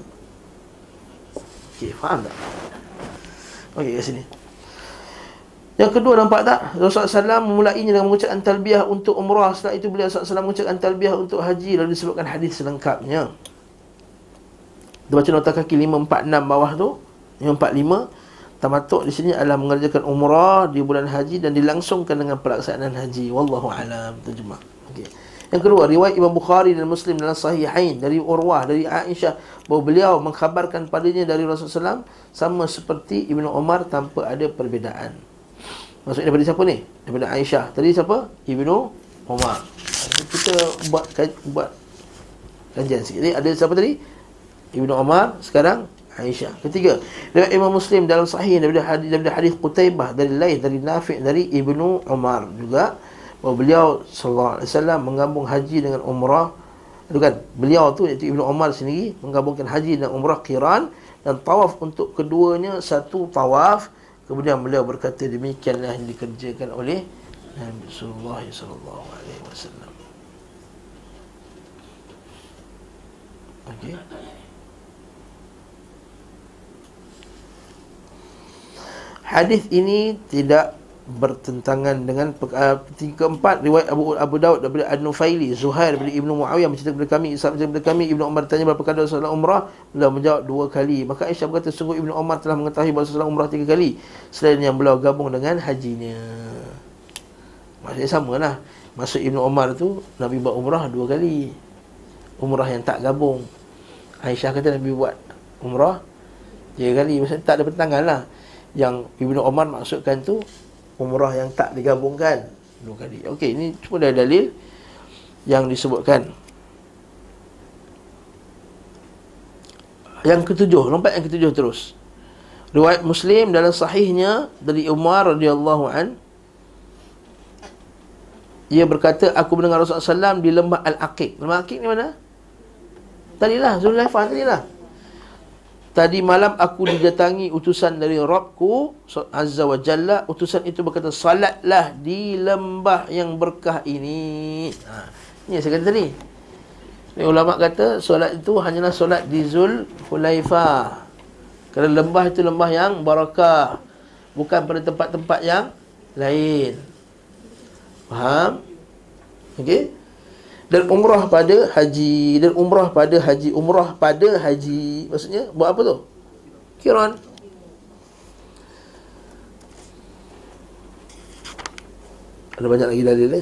Okey, faham tak? Okey, kat sini yang kedua nampak tak? Rasulullah SAW memulainya dengan mengucapkan talbiyah untuk umrah. Setelah itu beliau SAW mengucapkan talbiyah untuk haji. Lalu disebutkan hadis selengkapnya. Dia baca nota kaki 546 bawah tu, 545. Tamattu' di sini adalah mengerjakan umrah di bulan haji dan dilangsungkan dengan pelaksanaan haji. Wallahu'alam. Terjemah. Okay. Yang kedua, riwayat Imam Bukhari dan Muslim dalam Sahihain dari Urwah, dari Aisyah, bahawa beliau mengkhabarkan padanya dari Rasulullah SAW sama seperti Ibn Umar tanpa ada perbezaan. Maksudnya daripada siapa ni? Daripada Aisyah. Tadi siapa? Ibn Umar. Kita buat kajian sikit. Jadi ada siapa tadi? Ibn Umar, sekarang Aisyah. Ketiga, riwayat Imam Muslim dalam sahih daripada hadis Qutaibah dari Laits dari Nafi' dari Ibn Umar juga bahawa beliau sallallahu alaihi wasallam menggabung haji dengan umrah. Kan? Beliau tu iaitu Ibn Umar sendiri menggabungkan haji dan umrah Qiran dan tawaf untuk keduanya satu tawaf. Kemudian beliau berkata demikianlah yang dikerjakan oleh Nabi sallallahu alaihi wasallam. Okey. Hadis ini tidak bertentangan dengan keempat riwayat Abu Daud daripada An-Nufaili, Zuhair daripada Ibnu Muawiyah menceritakan kepada kami, Ishaq menceritakan kepada kami, Ibnu Umar tanya berapa kali Rasulullah umrah, beliau menjawab 2 kali. Maka Aisyah berkata sungguh Ibnu Umar telah mengetahui bahawa Rasulullah umrah 3 kali selain yang beliau gabung dengan hajinya. Maksudnya samalah. Maksud Ibnu Umar tu Nabi buat umrah 2 kali. Umrah yang tak gabung. Aisyah kata Nabi buat umrah 3 kali. Maksudnya tak ada pertentangan lah. Yang Ibnu Umar maksudkan tu umrah yang tak digabungkan 2 kali. Okey, ini cuma dah dalil yang disebutkan. Yang ketujuh, lompat yang ketujuh terus. Riwayat Muslim dalam sahihnya dari Umar radhiyallahu an, ia berkata aku mendengar Rasulullah SAW di lembah Al-Aqiq. Lembah Al-Aqiq ni mana? Tadilah, Dzul Hulaifah tadilah. Tadi malam aku didatangi utusan dari Rabbku Azza wa Jalla. Utusan itu berkata salatlah di lembah yang berkah ini. Ini saya kata tadi. Ulama kata solat itu hanyalah solat di Dzul Hulaifah. Kerana lembah itu lembah yang barakah, bukan pada tempat-tempat yang lain. Faham? Okey. Dan umrah pada haji. Dan umrah pada haji. Umrah pada haji. Maksudnya buat apa tu? Qiran. Ada banyak lagi dalil ni.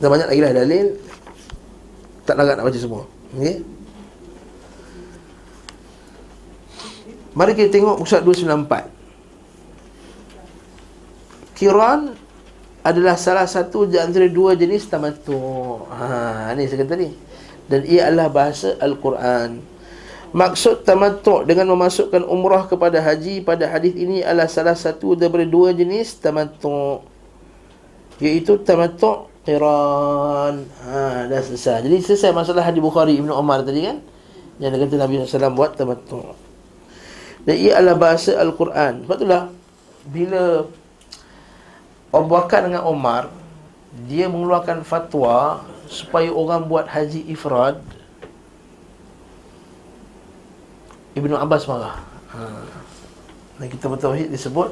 Ada banyak lagi dalil. Tak larat nak baca semua. Okey. Mari kita tengok muksud 294. Qiran adalah salah satu di antara 2 jenis tamattu. Ni saya kata ni. Dan ia adalah bahasa Al-Quran. Maksud tamattu dengan memasukkan umrah kepada haji pada hadis ini adalah salah satu daripada 2 jenis tamattu, iaitu tamattu qiran. Dah selesai. Jadi selesai masalah hadis Bukhari Ibn Umar tadi kan, yang kata Nabi sallallahu alaihi wasallam buat tamattu. Dan ia adalah bahasa Al-Quran. Sebab itulah bila Abu Bakar dengan Omar, dia mengeluarkan fatwa supaya orang buat haji ifrad, Ibnu Abbas marah. Dan kita bertauhid disebut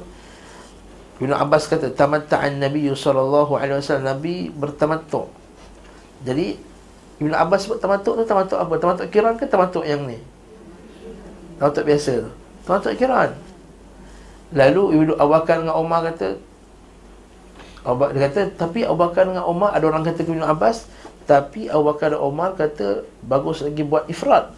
Ibnu Abbas kata tamatta'an Nabi sallallahu alaihi wasallam, Nabi bertamattu. Jadi Ibnu Abbas sebut tamattu tu tamattu apa? Tamattu qiran ke tamattu yang ni? Tamattu biasa tu. Tamattu qiran. Lalu Ibnu Abbas dengan Omar kata, dia kata, tapi Abu Bakar dengan Omar, ada orang kata ke Ibn Abbas, tapi Abu Bakar dan Omar kata, bagus lagi buat ifrat.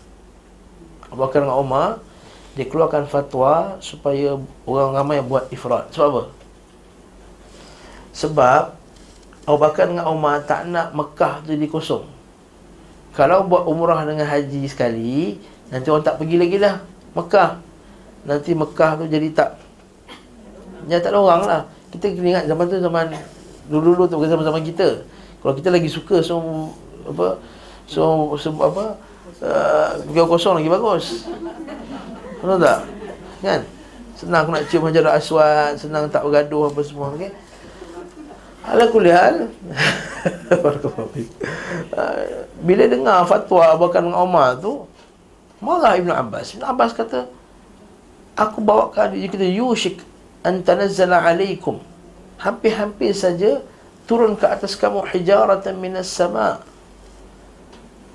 Abu Bakar dengan Omar, dia keluarkan fatwa supaya orang ramai buat ifrat. Sebab apa? Sebab Abu Bakar dengan Omar tak nak Mekah tu jadi kosong. Kalau buat umrah dengan haji sekali, nanti orang tak pergi lagi lah Mekah. Nanti Mekah tu jadi tak ada orang lah. Kita kena ingat zaman tu, zaman dulu-dulu tu, bukan zaman-zaman kita. Kalau kita lagi suka pergi kosong lagi bagus. Betul tak? Kan? Senang aku nak cium Hajar Aswad, senang tak bergaduh apa semua, okey. Ala kulihal. Bila dengar fatwa Abu Bakar dengan Umar tu, marah Ibn Abbas. Ibn Abbas kata, aku bawakan dia kata yushik antanazzala alaikum, hampir-hampir saja turun ke atas kamu hijaratan minas sama,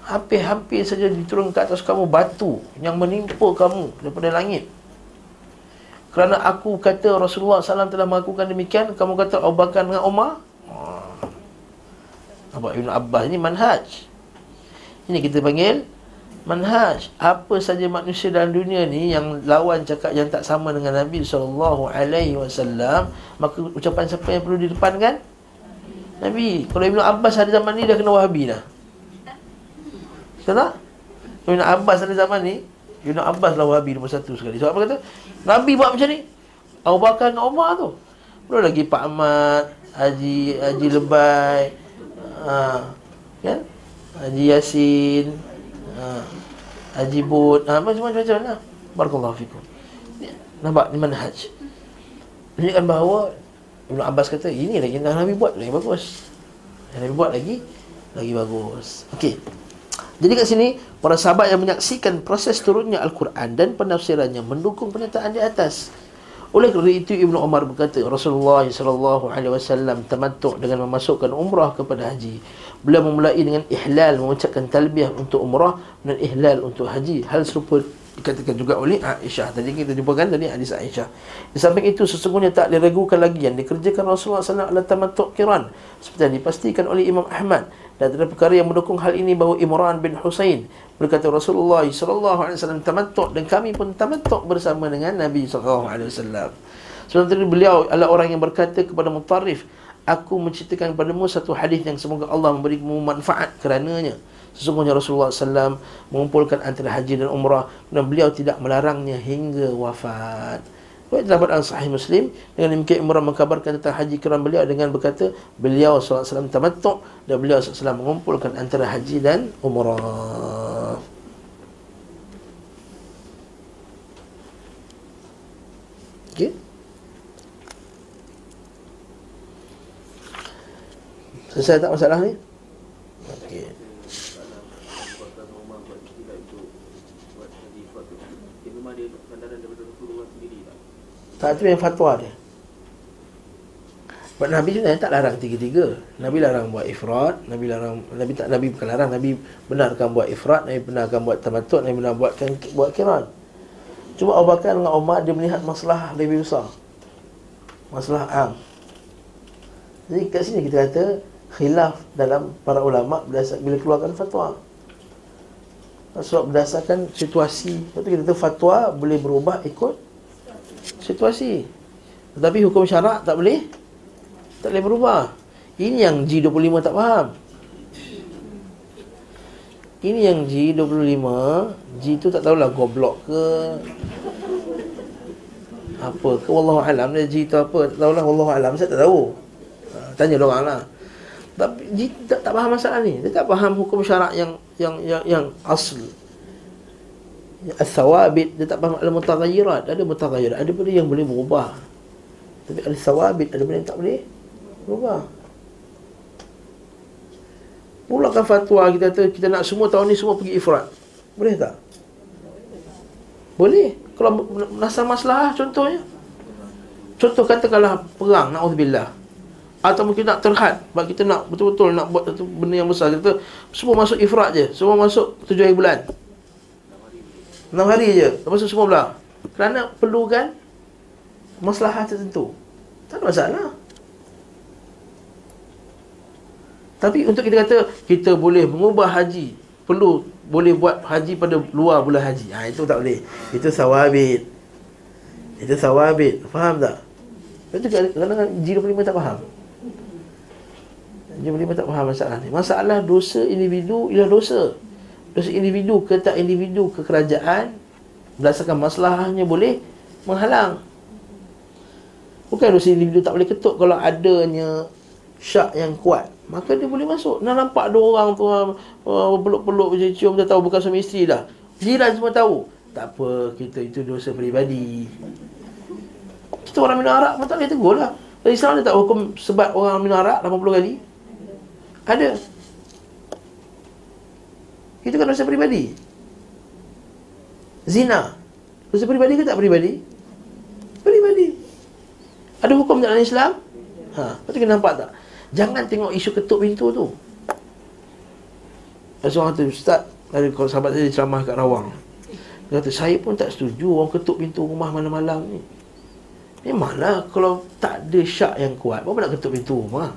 hampir-hampir saja diturun ke atas kamu batu yang menimpa kamu daripada langit. Kerana aku kata Rasulullah SAW telah melakukan demikian, kamu kata Abu Bakar dengan Umar. Abang Ibn Abbas ni manhaj, ini kita panggil manhaj. Apa saja manusia dalam dunia ni yang lawan cakap yang tak sama dengan Nabi SAW, maka ucapan siapa yang perlu didepankan? Nabi. Kalau Ibn Abbas ada zaman ni, dah kena Wahabi dah. Betul tak? Ibn Abbas ada zaman ni, Ibn Abbas lah Wahabi nombor satu sekali. Sebab apa kata? Nabi buat macam ni, Abu Bakar dengan Umar tu. Belum lagi Pak Ahmad, Haji Lebay, kan? Haji Yasin, Haji Bud, macam-macam lah. Barakallahu fikum. Nampak ni manhaj. Menunjukkan bahawa Ibn Abbas kata inilah yang Nabi buat lagi bagus. Yang Nabi buat lagi bagus. Okey. Jadi kat sini para sahabat yang menyaksikan proses turunnya Al-Quran dan penafsirannya mendukung pernyataan di atas. Oleh kerana itu Ibn Umar berkata, Rasulullah SAW tamattu' dengan memasukkan umrah kepada haji. Beliau memulai dengan ihlal, mengucapkan talbiyah untuk umrah, dan ihlal untuk haji. Hal serupa dikatakan juga oleh Aisyah. Tadi kita jumpakan tadi hadis Aisyah. Di samping itu sesungguhnya tak diragukan lagi yang dikerjakan Rasulullah SAW adalah tamattu' qiran, seperti yang dipastikan oleh Imam Ahmad. Dan ada perkara yang mendukung hal ini bahawa Imran bin Husain berkata Rasulullah SAW tamattu' dan kami pun tamattu' bersama dengan Nabi SAW. Sementara beliau adalah orang yang berkata kepada Mutarrif, aku menceritakan padamu satu hadis yang semoga Allah memberimu manfaat kerananya. Sesungguhnya Rasulullah SAW mengumpulkan antara haji dan umrah dan beliau tidak melarangnya hingga wafat. Baik terdapat dalam Sahih Muslim dengan demikian Imran mengkabarkan tentang haji kiran beliau dengan berkata beliau SAW tamattu' dan beliau SAW mengumpulkan antara haji dan umrah. Okey. Selesai tak masalah ni? Okey. Tak, itu yang fatwa dia. Sebab Nabi sebenarnya tak larang tiga-tiga. Nabi larang buat ifrat, Nabi benarkan buat ifrat, Nabi benarkan buat tamattu', Nabi benarkan buat qiran. Cuma Abu Bakar dengan Umar dia melihat masalah lebih besar. Masalah am. Jadi kat sini kita kata khilaf dalam para ulama berdasarkan bila keluarkan fatwa. Sebab berdasarkan situasi. Lepas tu kita kata fatwa boleh berubah ikut situasi. Tetapi hukum syarak tak boleh berubah. Ini yang G25 tak faham. Ini yang G25, G tu tak tahulah goblok ke apa ke, wallahu alam dia G tu apa, tak tahulah, wallahu alam, saya tak tahu. Tanya dorang lah. Tapi G tak faham masalah ni. Dia tak faham hukum syarak yang asl. Al-thawabit, dia tak faham al-mutaghayyirat. Ada mutaghayyirat, ada benda yang boleh berubah. Tapi al-thawabit, ada benda yang tak boleh berubah. Pulakan fatwa kita kata, kita nak semua tahun ni semua pergi ifrat. Boleh tak? Boleh. Kalau nasar masalah contohnya, contoh katakanlah perang, na'udzubillah, atau mungkin nak terhad, sebab kita nak betul-betul nak buat satu benda yang besar. Kita kata, semua masuk ifrat je, semua masuk 7 bulan 6 hari je, lepas tu semua belah. Kerana perlukan masalah tertentu, tak ada masalah. Tapi untuk kita kata kita boleh mengubah haji, perlu boleh buat haji pada luar bulan haji, itu tak boleh. Itu sawabit. Itu sawabit. Faham tak? Itu kerana G25 tak faham. G25 tak faham masalah ni. Masalah dosa individu ialah dosa. Dosa individu ke tak individu ke kerajaan, berdasarkan masalahnya boleh menghalang. Bukan dosa individu tak boleh ketuk. Kalau adanya syak yang kuat, maka dia boleh masuk. Nak nampak dua orang tu peluk-peluk, cium, dah tahu bukan suami isteri dah. Jiran semua tahu. Tak apa, kita itu dosa peribadi. Kita orang minum arak pun tak boleh tegur lah. Dari Islam dia tak hukum sebat orang minum arak 80 kali. Ada. Itu kan dosa peribadi. Zina dosa peribadi ke tak peribadi? Peribadi. Ada hukum dalam Islam? Lepas tu kena nampak tak? Jangan tengok isu ketuk pintu tu. Seorang tu ustaz, ada sahabat saya ceramah kat Rawang. Dia kata, saya pun tak setuju orang ketuk pintu rumah malam-malam ni. Memanglah kalau tak ada syak yang kuat, apa nak ketuk pintu rumah?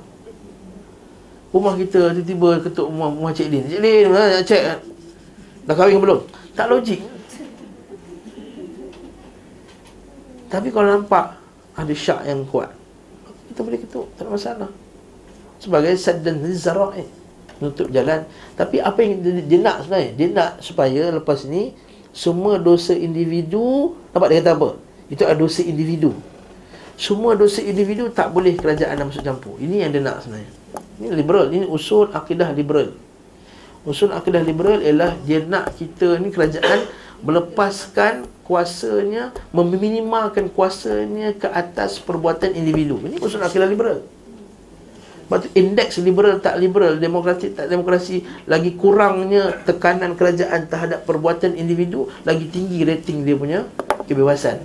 Rumah kita tiba-tiba ketuk rumah Cik Lin. Cik Lin, cek kan? Dah kahwin belum? Tak logik. Tapi kalau nampak ada syak yang kuat, kita boleh ketuk, tak ada masalah. Sebagai saddan zara'i, menutup jalan. Tapi apa yang dia nak sebenarnya, dia nak supaya lepas ni semua dosa individu, nampak dia kata apa? Itu adalah dosa individu. Semua dosa individu tak boleh kerajaan nak masuk campur. Ini yang dia nak sebenarnya. Ini liberal, ini usul akidah liberal. Usul akidah liberal ialah dia nak kita ni kerajaan melepaskan kuasanya, meminimalkan kuasanya ke atas perbuatan individu. Ini usul akidah liberal. Sebab tu indeks liberal tak liberal, demokrasi tak demokrasi, lagi kurangnya tekanan kerajaan terhadap perbuatan individu, lagi tinggi rating dia punya kebebasan.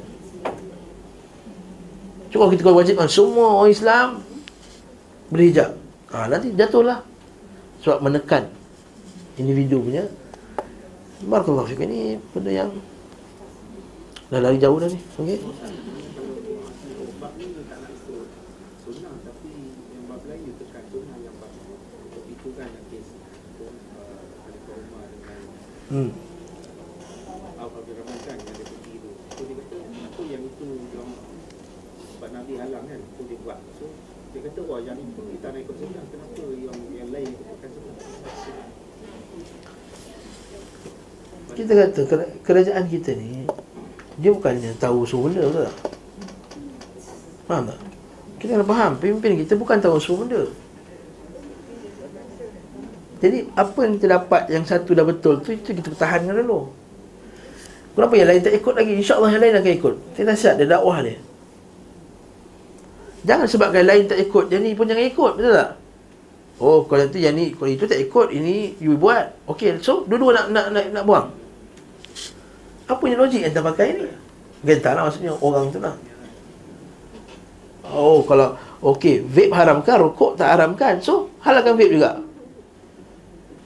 Cukup kita wajibkan semua orang Islam berhijab, nanti jatuhlah. Sebab menekan individu punya. Barakallahu fikum. Ini benda yang dah lari jauh dah ni. Okey. Kita kata kerajaan kita ni dia bukannya tahu semua benda, betul tak? Faham tak? Kita kena faham pemimpin kita bukan tahu semua benda. Jadi apa yang kita dapat yang satu dah betul tu, itu kita pertahankan dulu. Kenapa yang lain tak ikut lagi? InsyaAllah yang lain akan ikut. Kita nasihat dia, dakwah dia. Jangan sebabkan lain tak ikut, yang ni pun jangan ikut, betul tak? Oh, kalau itu yang ni, kalau itu tak ikut, ini you buat. Okey, so dua-dua nak buang. Apa yang logik yang tak pakai ni? Gentarlah maksudnya orang tu lah. Oh, kalau okey, vape haramkan, rokok tak haramkan, so halalkan vape juga.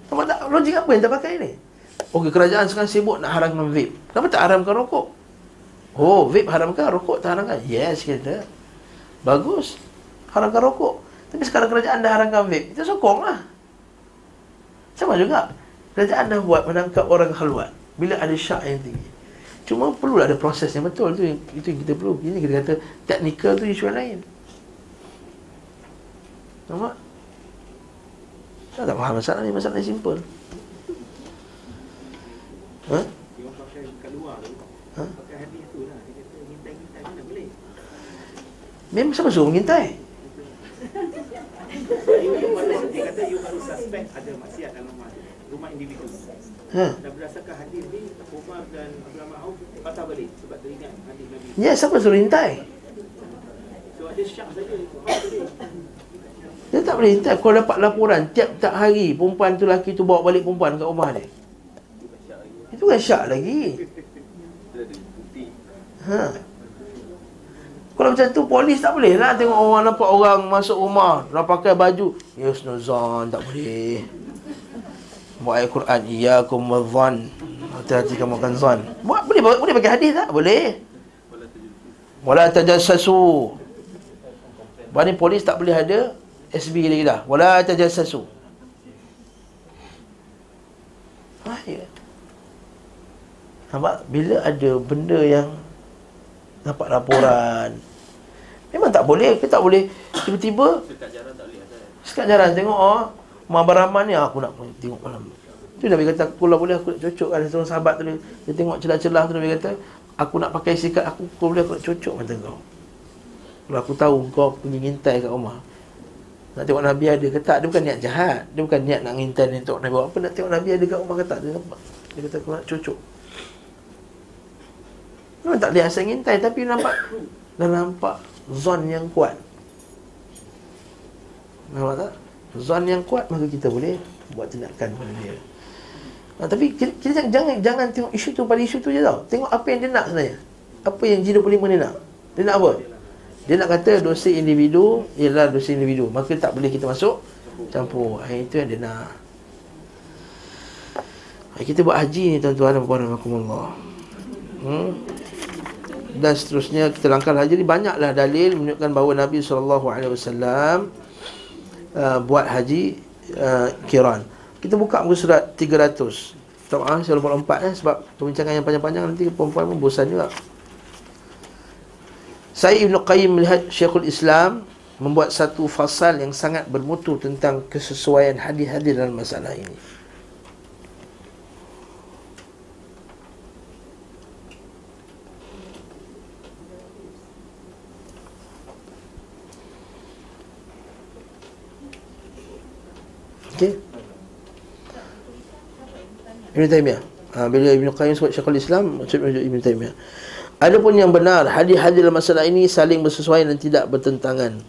Nampak tak? Logik apa yang tak pakai ni? Okey, kerajaan sekarang sibuk nak haramkan vape. Kenapa tak haramkan rokok? Oh, vape haramkan, rokok tak haramkan. Yes, kita. Bagus. Haramkan rokok. Tapi sekarang kerajaan dah haramkan vape. Kita sokong lah. Sama juga. Kerajaan dah buat menangkap orang khaluat bila ada syak yang tinggi. Cuma perlulah ada proses yang betul. Itu yang kita perlu. Ini kita kata teknikal tu isu lain. Nampak? Saya tak faham masalah ni. Masalah ni simple. Ha? Dia pakai kat luar tu. Ha? Pakai habis tu lah. Dia kata ngintai-ngintai mana boleh. Memang sama suruh ngintai. Dia kata you baru suspect ada maksiat dalam rumah individu. Dan berdasarkan hadis ni, Umar dan Abdul Ma'ruf patah balik sebab teringat hadis Nabi. Ya, siapa suruh ngintai? So ada syak saja. Dia tak boleh hintai. Kalau dapat laporan tiap-tiap hari perempuan tu, lelaki tu bawa balik perempuan kat rumah dia, itu kan syak lagi. Kalau macam tu polis tak boleh lah. Tengok orang, nampak orang masuk rumah dah pakai baju yusnuzan, tak boleh. Buat Al-Quran, iyakum wadhan, hati-hati kamu akan zan. Boleh pakai hadis tak? Boleh. Wala tajassasu. Bani polis tak boleh ada SB lagi dah. Wala tajassasu. Bahaya. Nampak? Bila ada benda yang dapat laporan, memang tak boleh. Kita tak boleh tiba-tiba sekat jarang tengok Mabaraman ni, aku nak tengok malam tu. Nabi kata, aku lah boleh, aku nak cocok. Ada seorang sahabat tu, dia tengok celah-celah tu. Nabi kata, aku nak pakai sikat aku, kalau boleh aku nak cocok mata kau. Kalau aku tahu kau pergi ngintai kat rumah, nak tengok Nabi ada ke tak. Dia bukan niat jahat, dia bukan niat nak ngintai ni untuk Nabi apa. Nak tengok Nabi ada kat rumah ke tak. Dia kata, aku nak cocok. Memang tak boleh asal ngintai. Tapi nampak, dah nampak zon yang kuat. Nampak tak? Zon yang kuat, maka kita boleh buat tindakan pada dia. Tapi kita jangan tengok isu tu pada isu tu je tau. Tengok apa yang dia nak sebenarnya. Apa yang G25 dia nak. Dia nak apa? Dia nak kata dosa individu ialah dosa individu, maka tak boleh kita masuk campur. Itu yang dia nak. Kita buat haji ni tuan-tuan dan puan-puan rahimakumullah. Dan seterusnya kita langkah haji ni, banyaklah dalil menunjukkan bahawa Nabi SAW buat haji kiran. Kita buka muka surat 300. Tabaan saya lompat-lompat sebab perbincangan yang panjang-panjang nanti perempuan pun bosan juga. Saya Ibn Qayyim melihat Syekhul Islam membuat satu fasal yang sangat bermutu tentang kesesuaian hadis-hadis dalam masalah ini. Okey. Ibn Taymiyyah, bila Ibn Qayyim sebut Syekhul Islam, maksud Ibn Taymiyyah. Adapun yang benar, hadis-hadis dalam masalah ini saling bersesuaian dan tidak bertentangan,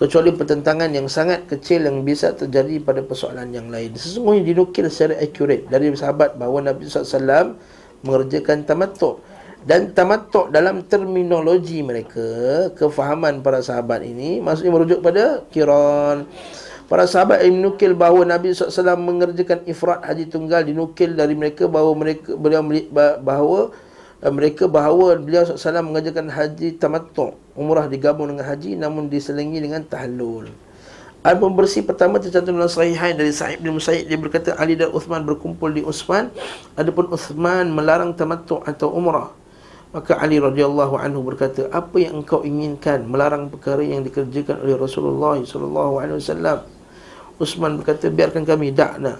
kecuali pertentangan yang sangat kecil yang bisa terjadi pada persoalan yang lain. Sesungguhnya dinukil secara akurat dari sahabat bahawa Nabi SAW mengerjakan tamattu'. Dan tamattu' dalam terminologi mereka, kefahaman para sahabat ini maksudnya merujuk pada qiran. Para sahabat yang menukil bahawa Nabi SAW mengerjakan ifrat haji tunggal, dinukil dari mereka bahawa mereka bahawa beliau SAW mengerjakan haji tamattu', umrah digabung dengan haji namun diselingi dengan tahallul. Al-Pembersih pertama tercantum dalam Sahihain dari Sa'id bin Musaid, dia berkata Ali dan Uthman berkumpul di Uthman. Adapun Uthman melarang tamattu' atau umrah. Maka Ali radhiyallahu anhu berkata, apa yang engkau inginkan? Melarang perkara yang dikerjakan oleh Rasulullah SAW. Uthman berkata, biarkan kami, dakna.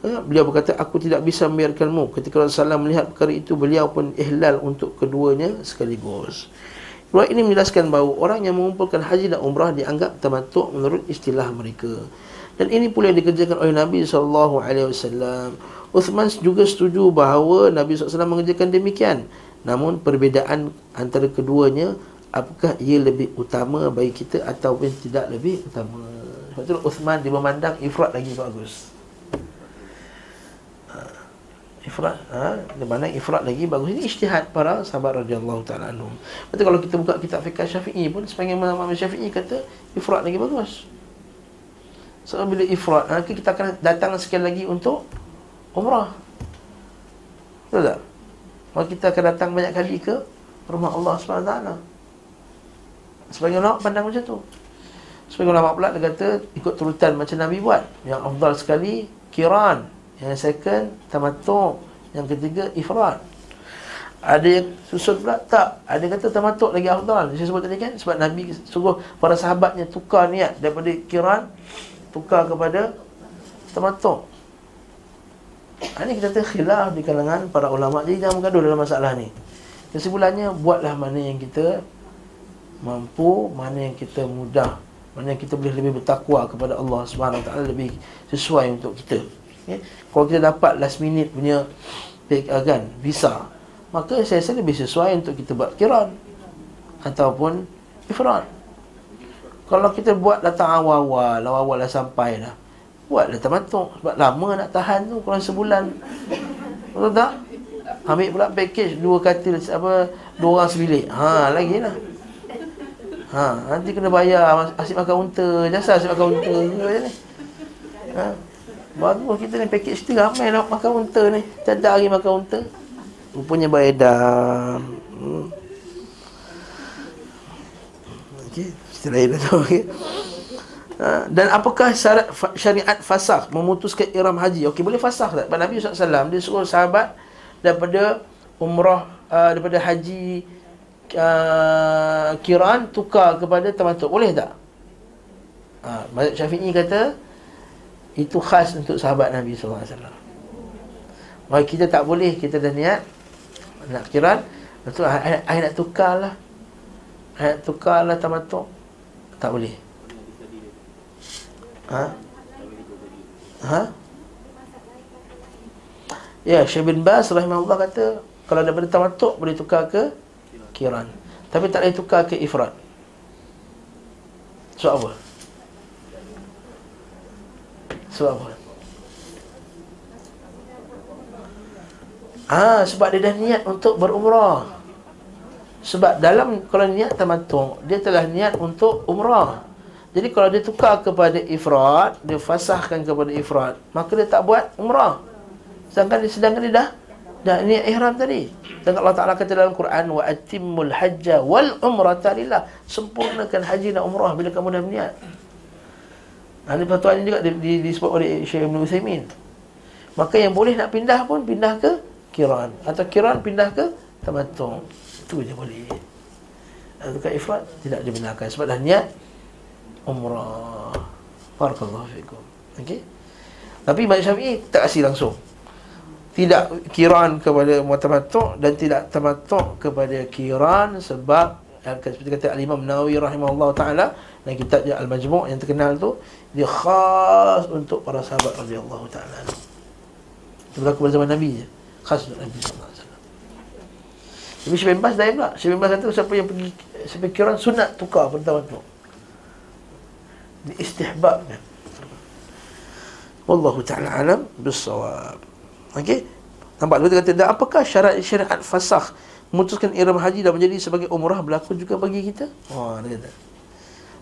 Beliau berkata, aku tidak bisa membiarkanmu. Ketika Rasulullah melihat perkara itu, beliau pun ihlal untuk keduanya sekaligus. Riwayat ini menjelaskan bahawa orang yang mengumpulkan haji dan umrah dianggap tamattu' menurut istilah mereka. Dan ini pula yang dikerjakan oleh Nabi SAW. Uthman juga setuju bahawa Nabi SAW mengerjakan demikian. Namun perbezaan antara keduanya, apakah ia lebih utama bagi kita ataupun tidak lebih utama. Sebab tu Uthman dia memandang ifrat lagi bagus. Dia pandang ifrat lagi bagus. Ini ijtihad para sahabat radhiyallahu ta'ala anhum. Maksudnya kalau kita buka kitab fiqh Syafi'i pun, sepanjang Imam Syafi'i kata ifrat lagi bagus. So bila ifrat, kita akan datang sekali lagi untuk umrah. Betul tak? Maka kita akan datang banyak kali ke rumah Allah SWT. Sebagai ulama pandang macam tu. Sebagai ulama pula dia kata ikut turutan macam Nabi buat. Yang afdal sekali qiran, yang second tamattu', yang ketiga ifrat. Ada yang susun pula tak. Ada kata tamattu' lagi afdal. Saya sebut tadi kan, sebab Nabi suruh para sahabatnya tukar niat daripada qiran tukar kepada tamattu'. Ini kita kata khilaf di kalangan para ulama. Jadi jangan bergaduh dalam masalah ni. Kesimpulannya, buatlah mana yang kita mampu, mana yang kita mudah, mana yang kita boleh lebih bertakwa kepada Allah SWT, lebih sesuai untuk kita. Okay? Kalau kita dapat last minute punya visa, maka saya rasa lebih sesuai untuk kita buat qiran ataupun ifrat. Kalau kita buat datang awal-awal dah sampai dah, buatlah tamattu'. Sebab lama nak tahan tu, kurang sebulan. Betul tak? Ambil pula package dua katil, dua orang sebilik. Lagi lah. Nanti kena bayar asyik makan unta. Jasa asyik makan unta ni. Bagus kita ni package tu, ramai nak makan unta ni. Tiada hari makan unta. Rupanya beredar. Okey, kita lain tu. Okey. Dan apakah syarat syariat fasakh memutuskan ihram haji? Okey, boleh fasakh tak? Nabi SAW dia suruh sahabat daripada umrah, daripada haji qiran tukar kepada tamattu'. Boleh tak? Mazhab Syafi'i kata itu khas untuk sahabat Nabi SAW. Maka kita tak boleh, kita dah niat nak qiran, lepas tu I nak tukarlah, tamattu'. Tak boleh. Ya, Syaikh Bin Baz rahimahullah kata kalau daripada tamattu' boleh tukar ke qiran, tapi tak boleh tukar ke ifrat. Sebab apa? Sebab dia dah niat untuk berumrah. Sebab dalam kalau niat tamattu', dia telah niat untuk umrah. Jadi kalau dia tukar kepada ifrat, dia fasahkan kepada ifrat, maka dia tak buat umrah. Sedangkan dia dah niat ihram tadi. Dan Allah Ta'ala kata dalam Quran, wa atimmul hajja wal umrata lillah. Sempurnakan haji dan umrah bila kamu dah berniat. Ini peraturan ini juga disebut oleh Syaikh Bin Baz. Maka yang boleh nak pindah pun pindah ke Qiran, atau Qiran pindah ke tamattu. Itu je boleh. Zakat ifrat tidak dibenarkan sebab dah niat umrah. Barakallahu fikum. Okey. Tapi mazhab Syafi'i tak kasi langsung. Tidak Qiran kepada tamattu dan tidak tamattu kepada Qiran, sebab seperti kata Al-Imam Nawawi rahimahullah ta'ala dalam kitabnya Al-Majmu' yang terkenal tu, dia khas untuk para sahabat radhiyallahu ta'ala. Itu berlaku pada zaman Nabi je, khas untuk Nabi sallallahu alaihi wasallam. Tapi Syaikh Bin Baz lain pula. Syaikh Bin Baz kata siapa yang pergi sampai Qiran sunat tukar pada tamattu, diistihbabkan. Wallahu ta'ala alam bis-shawab. Okey, nampak dia kata, dan apakah syarat-syarat fasakh memutuskan ihram haji dan menjadi sebagai umrah berlaku juga bagi kita? Oh, dia kata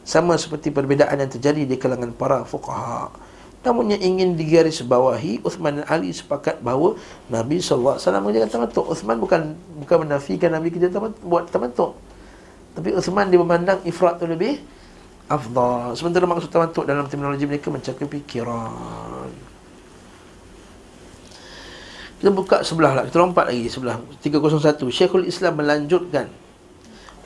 sama seperti perbezaan yang terjadi di kalangan para fuqaha. Namun yang ingin digarisbawahi, Uthman dan Ali sepakat bahawa Nabi SAW mengajarkan tamattu. Uthman bukan menafikan Nabi kita buat tamattu, tapi Uthman dia memandang ifrat itu lebih afdal. Sementara maksud tamattu dalam terminologi mereka mencakupi Qiran. Kita buka sebelah lah, kita lompat lagi sebelah 301. Syekhul Islam melanjutkan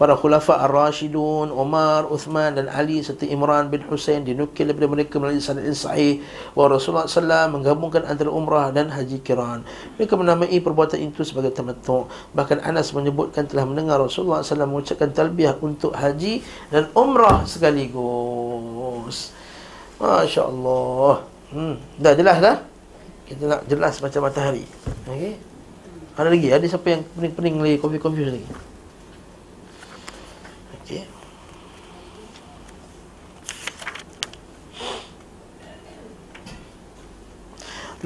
para khulafa ar-Rashidun, Umar, Uthman dan Ali serta Imran bin Husain dinukil daripada mereka melalui sanad yang sahih bahawa Rasulullah SAW menggabungkan antara umrah dan haji Qiran. Mereka menamai perbuatan itu sebagai tamattu. Bahkan Anas menyebutkan telah mendengar Rasulullah SAW mengucapkan talbiyah untuk haji dan umrah sekaligus. Masya Allah. Dah jelas dah? Kita nak jelas macam matahari. Okey. Ada lagi? Ada siapa yang pening-pening lagi, confuse lagi? Okey.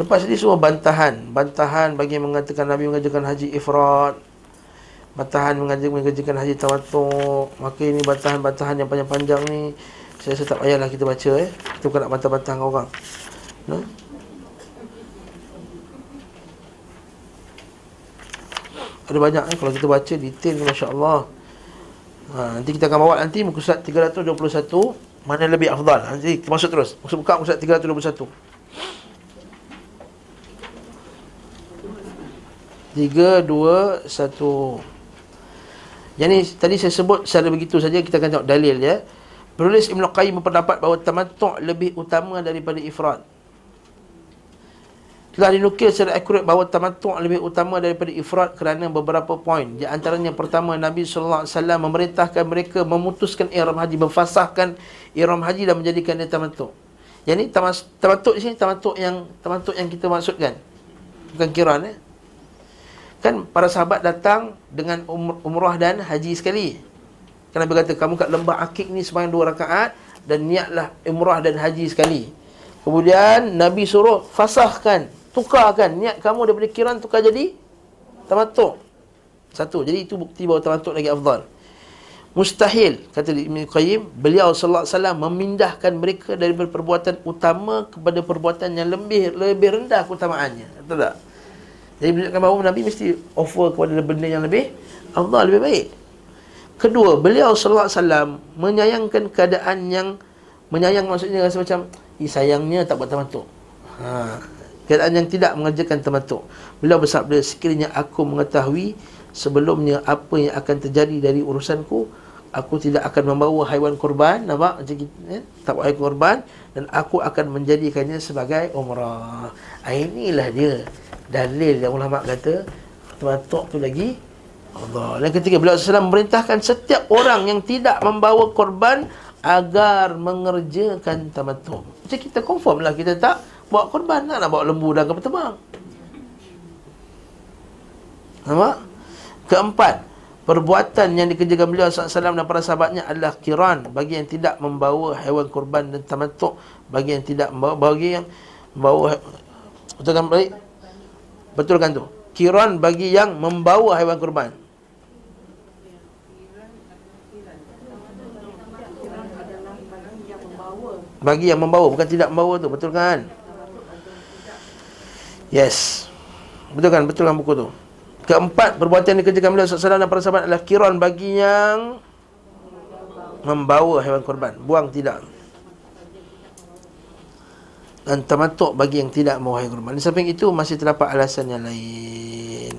Lepas ni semua bantahan bagi mengatakan Nabi mengajarkan haji ifrat, bantahan mengajarkan haji tamattu. Maka ini bantahan-bantahan yang panjang-panjang ni saya tak payahlah kita baca . Kita bukan nak bantah-bantah orang. Nah. Ada banyak . Kalau kita baca detail ni, Masya Allah. Nanti kita akan bawa nanti muka surat 321, mana lebih afdal. Nanti kita masuk terus, buka muka surat 321 321. Yang ni tadi saya sebut secara begitu saja. Kita akan tengok dalil . Penulis Ibn Qayyim berpendapat bahawa tamattu' lebih utama daripada ifrat. Telah dinukil secara akurat bahawa tamattu' lebih utama daripada ifrat kerana beberapa poin. Di antaranya, pertama, Nabi SAW memerintahkan mereka memutuskan ihram haji, memfasahkan ihram haji dan menjadikannya tamattu'. Yang ni tamattu' di sini tamattu' yang kita maksudkan, bukan Qiran . Kan para sahabat datang dengan umrah dan haji sekali. Kan Nabi kata, kamu kat lembah Akik ni sembahyang 2 rakaat dan niatlah umrah dan haji sekali. Kemudian Nabi suruh fasahkan, tukarkan niat kamu daripada Qiran, tukar jadi tamattu'. Satu, jadi itu bukti bahawa tamattu' lagi afdal. Mustahil, kata Ibn Qayyim, beliau sallallahu alaihi wasallam memindahkan mereka dari perbuatan utama kepada perbuatan yang lebih rendah keutamaannya. Betul tak? Jadi menunjukkan bahawa Nabi mesti offer kepada benda yang lebih afdal, lebih baik. Kedua, beliau sallallahu alaihi wasallam menyayangkan keadaan yang maksudnya rasa macam, sayangnya tak buat tamattu'. Keadaan yang tidak mengerjakan tamattu'. Beliau bersabda, sekiranya aku mengetahui sebelumnya apa yang akan terjadi dari urusanku, aku tidak akan membawa haiwan korban. Nampak? Tak buat haiwan korban. Dan aku akan menjadikannya sebagai umrah. Inilah dia dalil yang ulama kata tamattu' tu lagi Allah. Dan ketiga, beliau SAW memerintahkan setiap orang yang tidak membawa korban agar mengerjakan tamattu'. Macam kita confirm lah, kita tak bawa korban, nak bawa lembu dan kapal terbang. Nampak? Keempat, perbuatan yang dikerjakan beliau SAW dan para sahabatnya adalah Qiran bagi yang tidak membawa haiwan korban, dan tamattu' bagi yang tidak membawa, betulkan tu, Qiran bagi yang membawa haiwan korban. Bagi yang membawa, bukan tidak membawa tu. Betul kan? Yes. Betul kan buku tu. Keempat, perbuatan yang dikerjakan beliau SAW dan para sahabat adalah Qiran bagi yang membawa haiwan korban. Buang tidak. tamatuk bagi yang tidak mewahai kurban. Di samping itu masih terdapat alasan yang lain.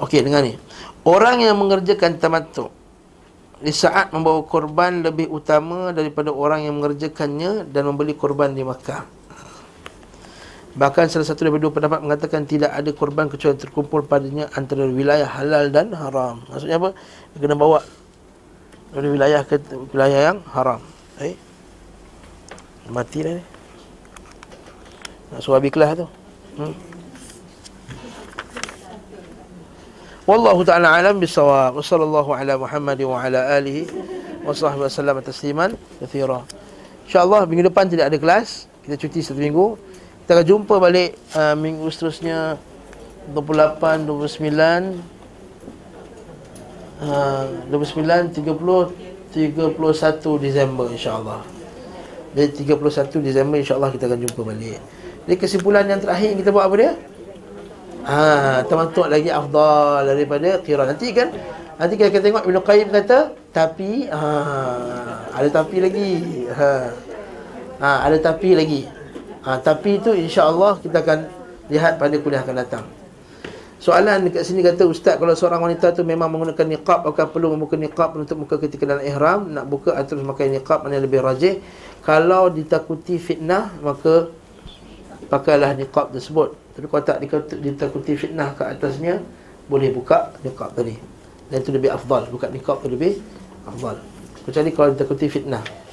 Okey, dengar ni. Orang yang mengerjakan tamatuk di saat membawa korban lebih utama daripada orang yang mengerjakannya dan membeli korban di Mekah. Bahkan salah satu daripada dua pendapat mengatakan tidak ada korban kecuali terkumpul padanya antara wilayah halal dan haram. Maksudnya apa? Dia kena bawa dari wilayah ke wilayah yang haram. Mati dah ni. Nak suruh habis kelas tu. Wallahu ta'ala alam bisawab. Wa sallallahu ala Muhammad wa ala alihi wa sahbihi sallam tasliman kathira. InsyaAllah minggu depan tidak ada kelas. Kita cuti satu minggu. Kita akan jumpa balik minggu seterusnya 28, 29 30 Disember insyaAllah. Jadi 31 Disember insyaAllah kita akan jumpa balik. Jadi kesimpulan yang terakhir kita buat apa dia? Tamattu' lagi afdal daripada qiraan. Nanti kan, nanti kita akan tengok Ibn Qayyim kata tapi ada tapi lagi. Ada tapi lagi. Tapi itu insya-Allah kita akan lihat pada kuliah akan datang. Soalan dekat sini kata, ustaz, kalau seorang wanita tu memang menggunakan niqab, apakah perlu membuka niqab untuk muka ketika dalam ihram? Nak buka atau terus pakai niqab, mana lebih rajih? Kalau ditakuti fitnah, maka pakailah niqab tersebut. Tapi kalau tak ditakuti fitnah ke atasnya, boleh buka niqab tadi. Dan itu lebih afdal. Buka niqab itu lebih afdal, kecuali kalau ditakuti fitnah.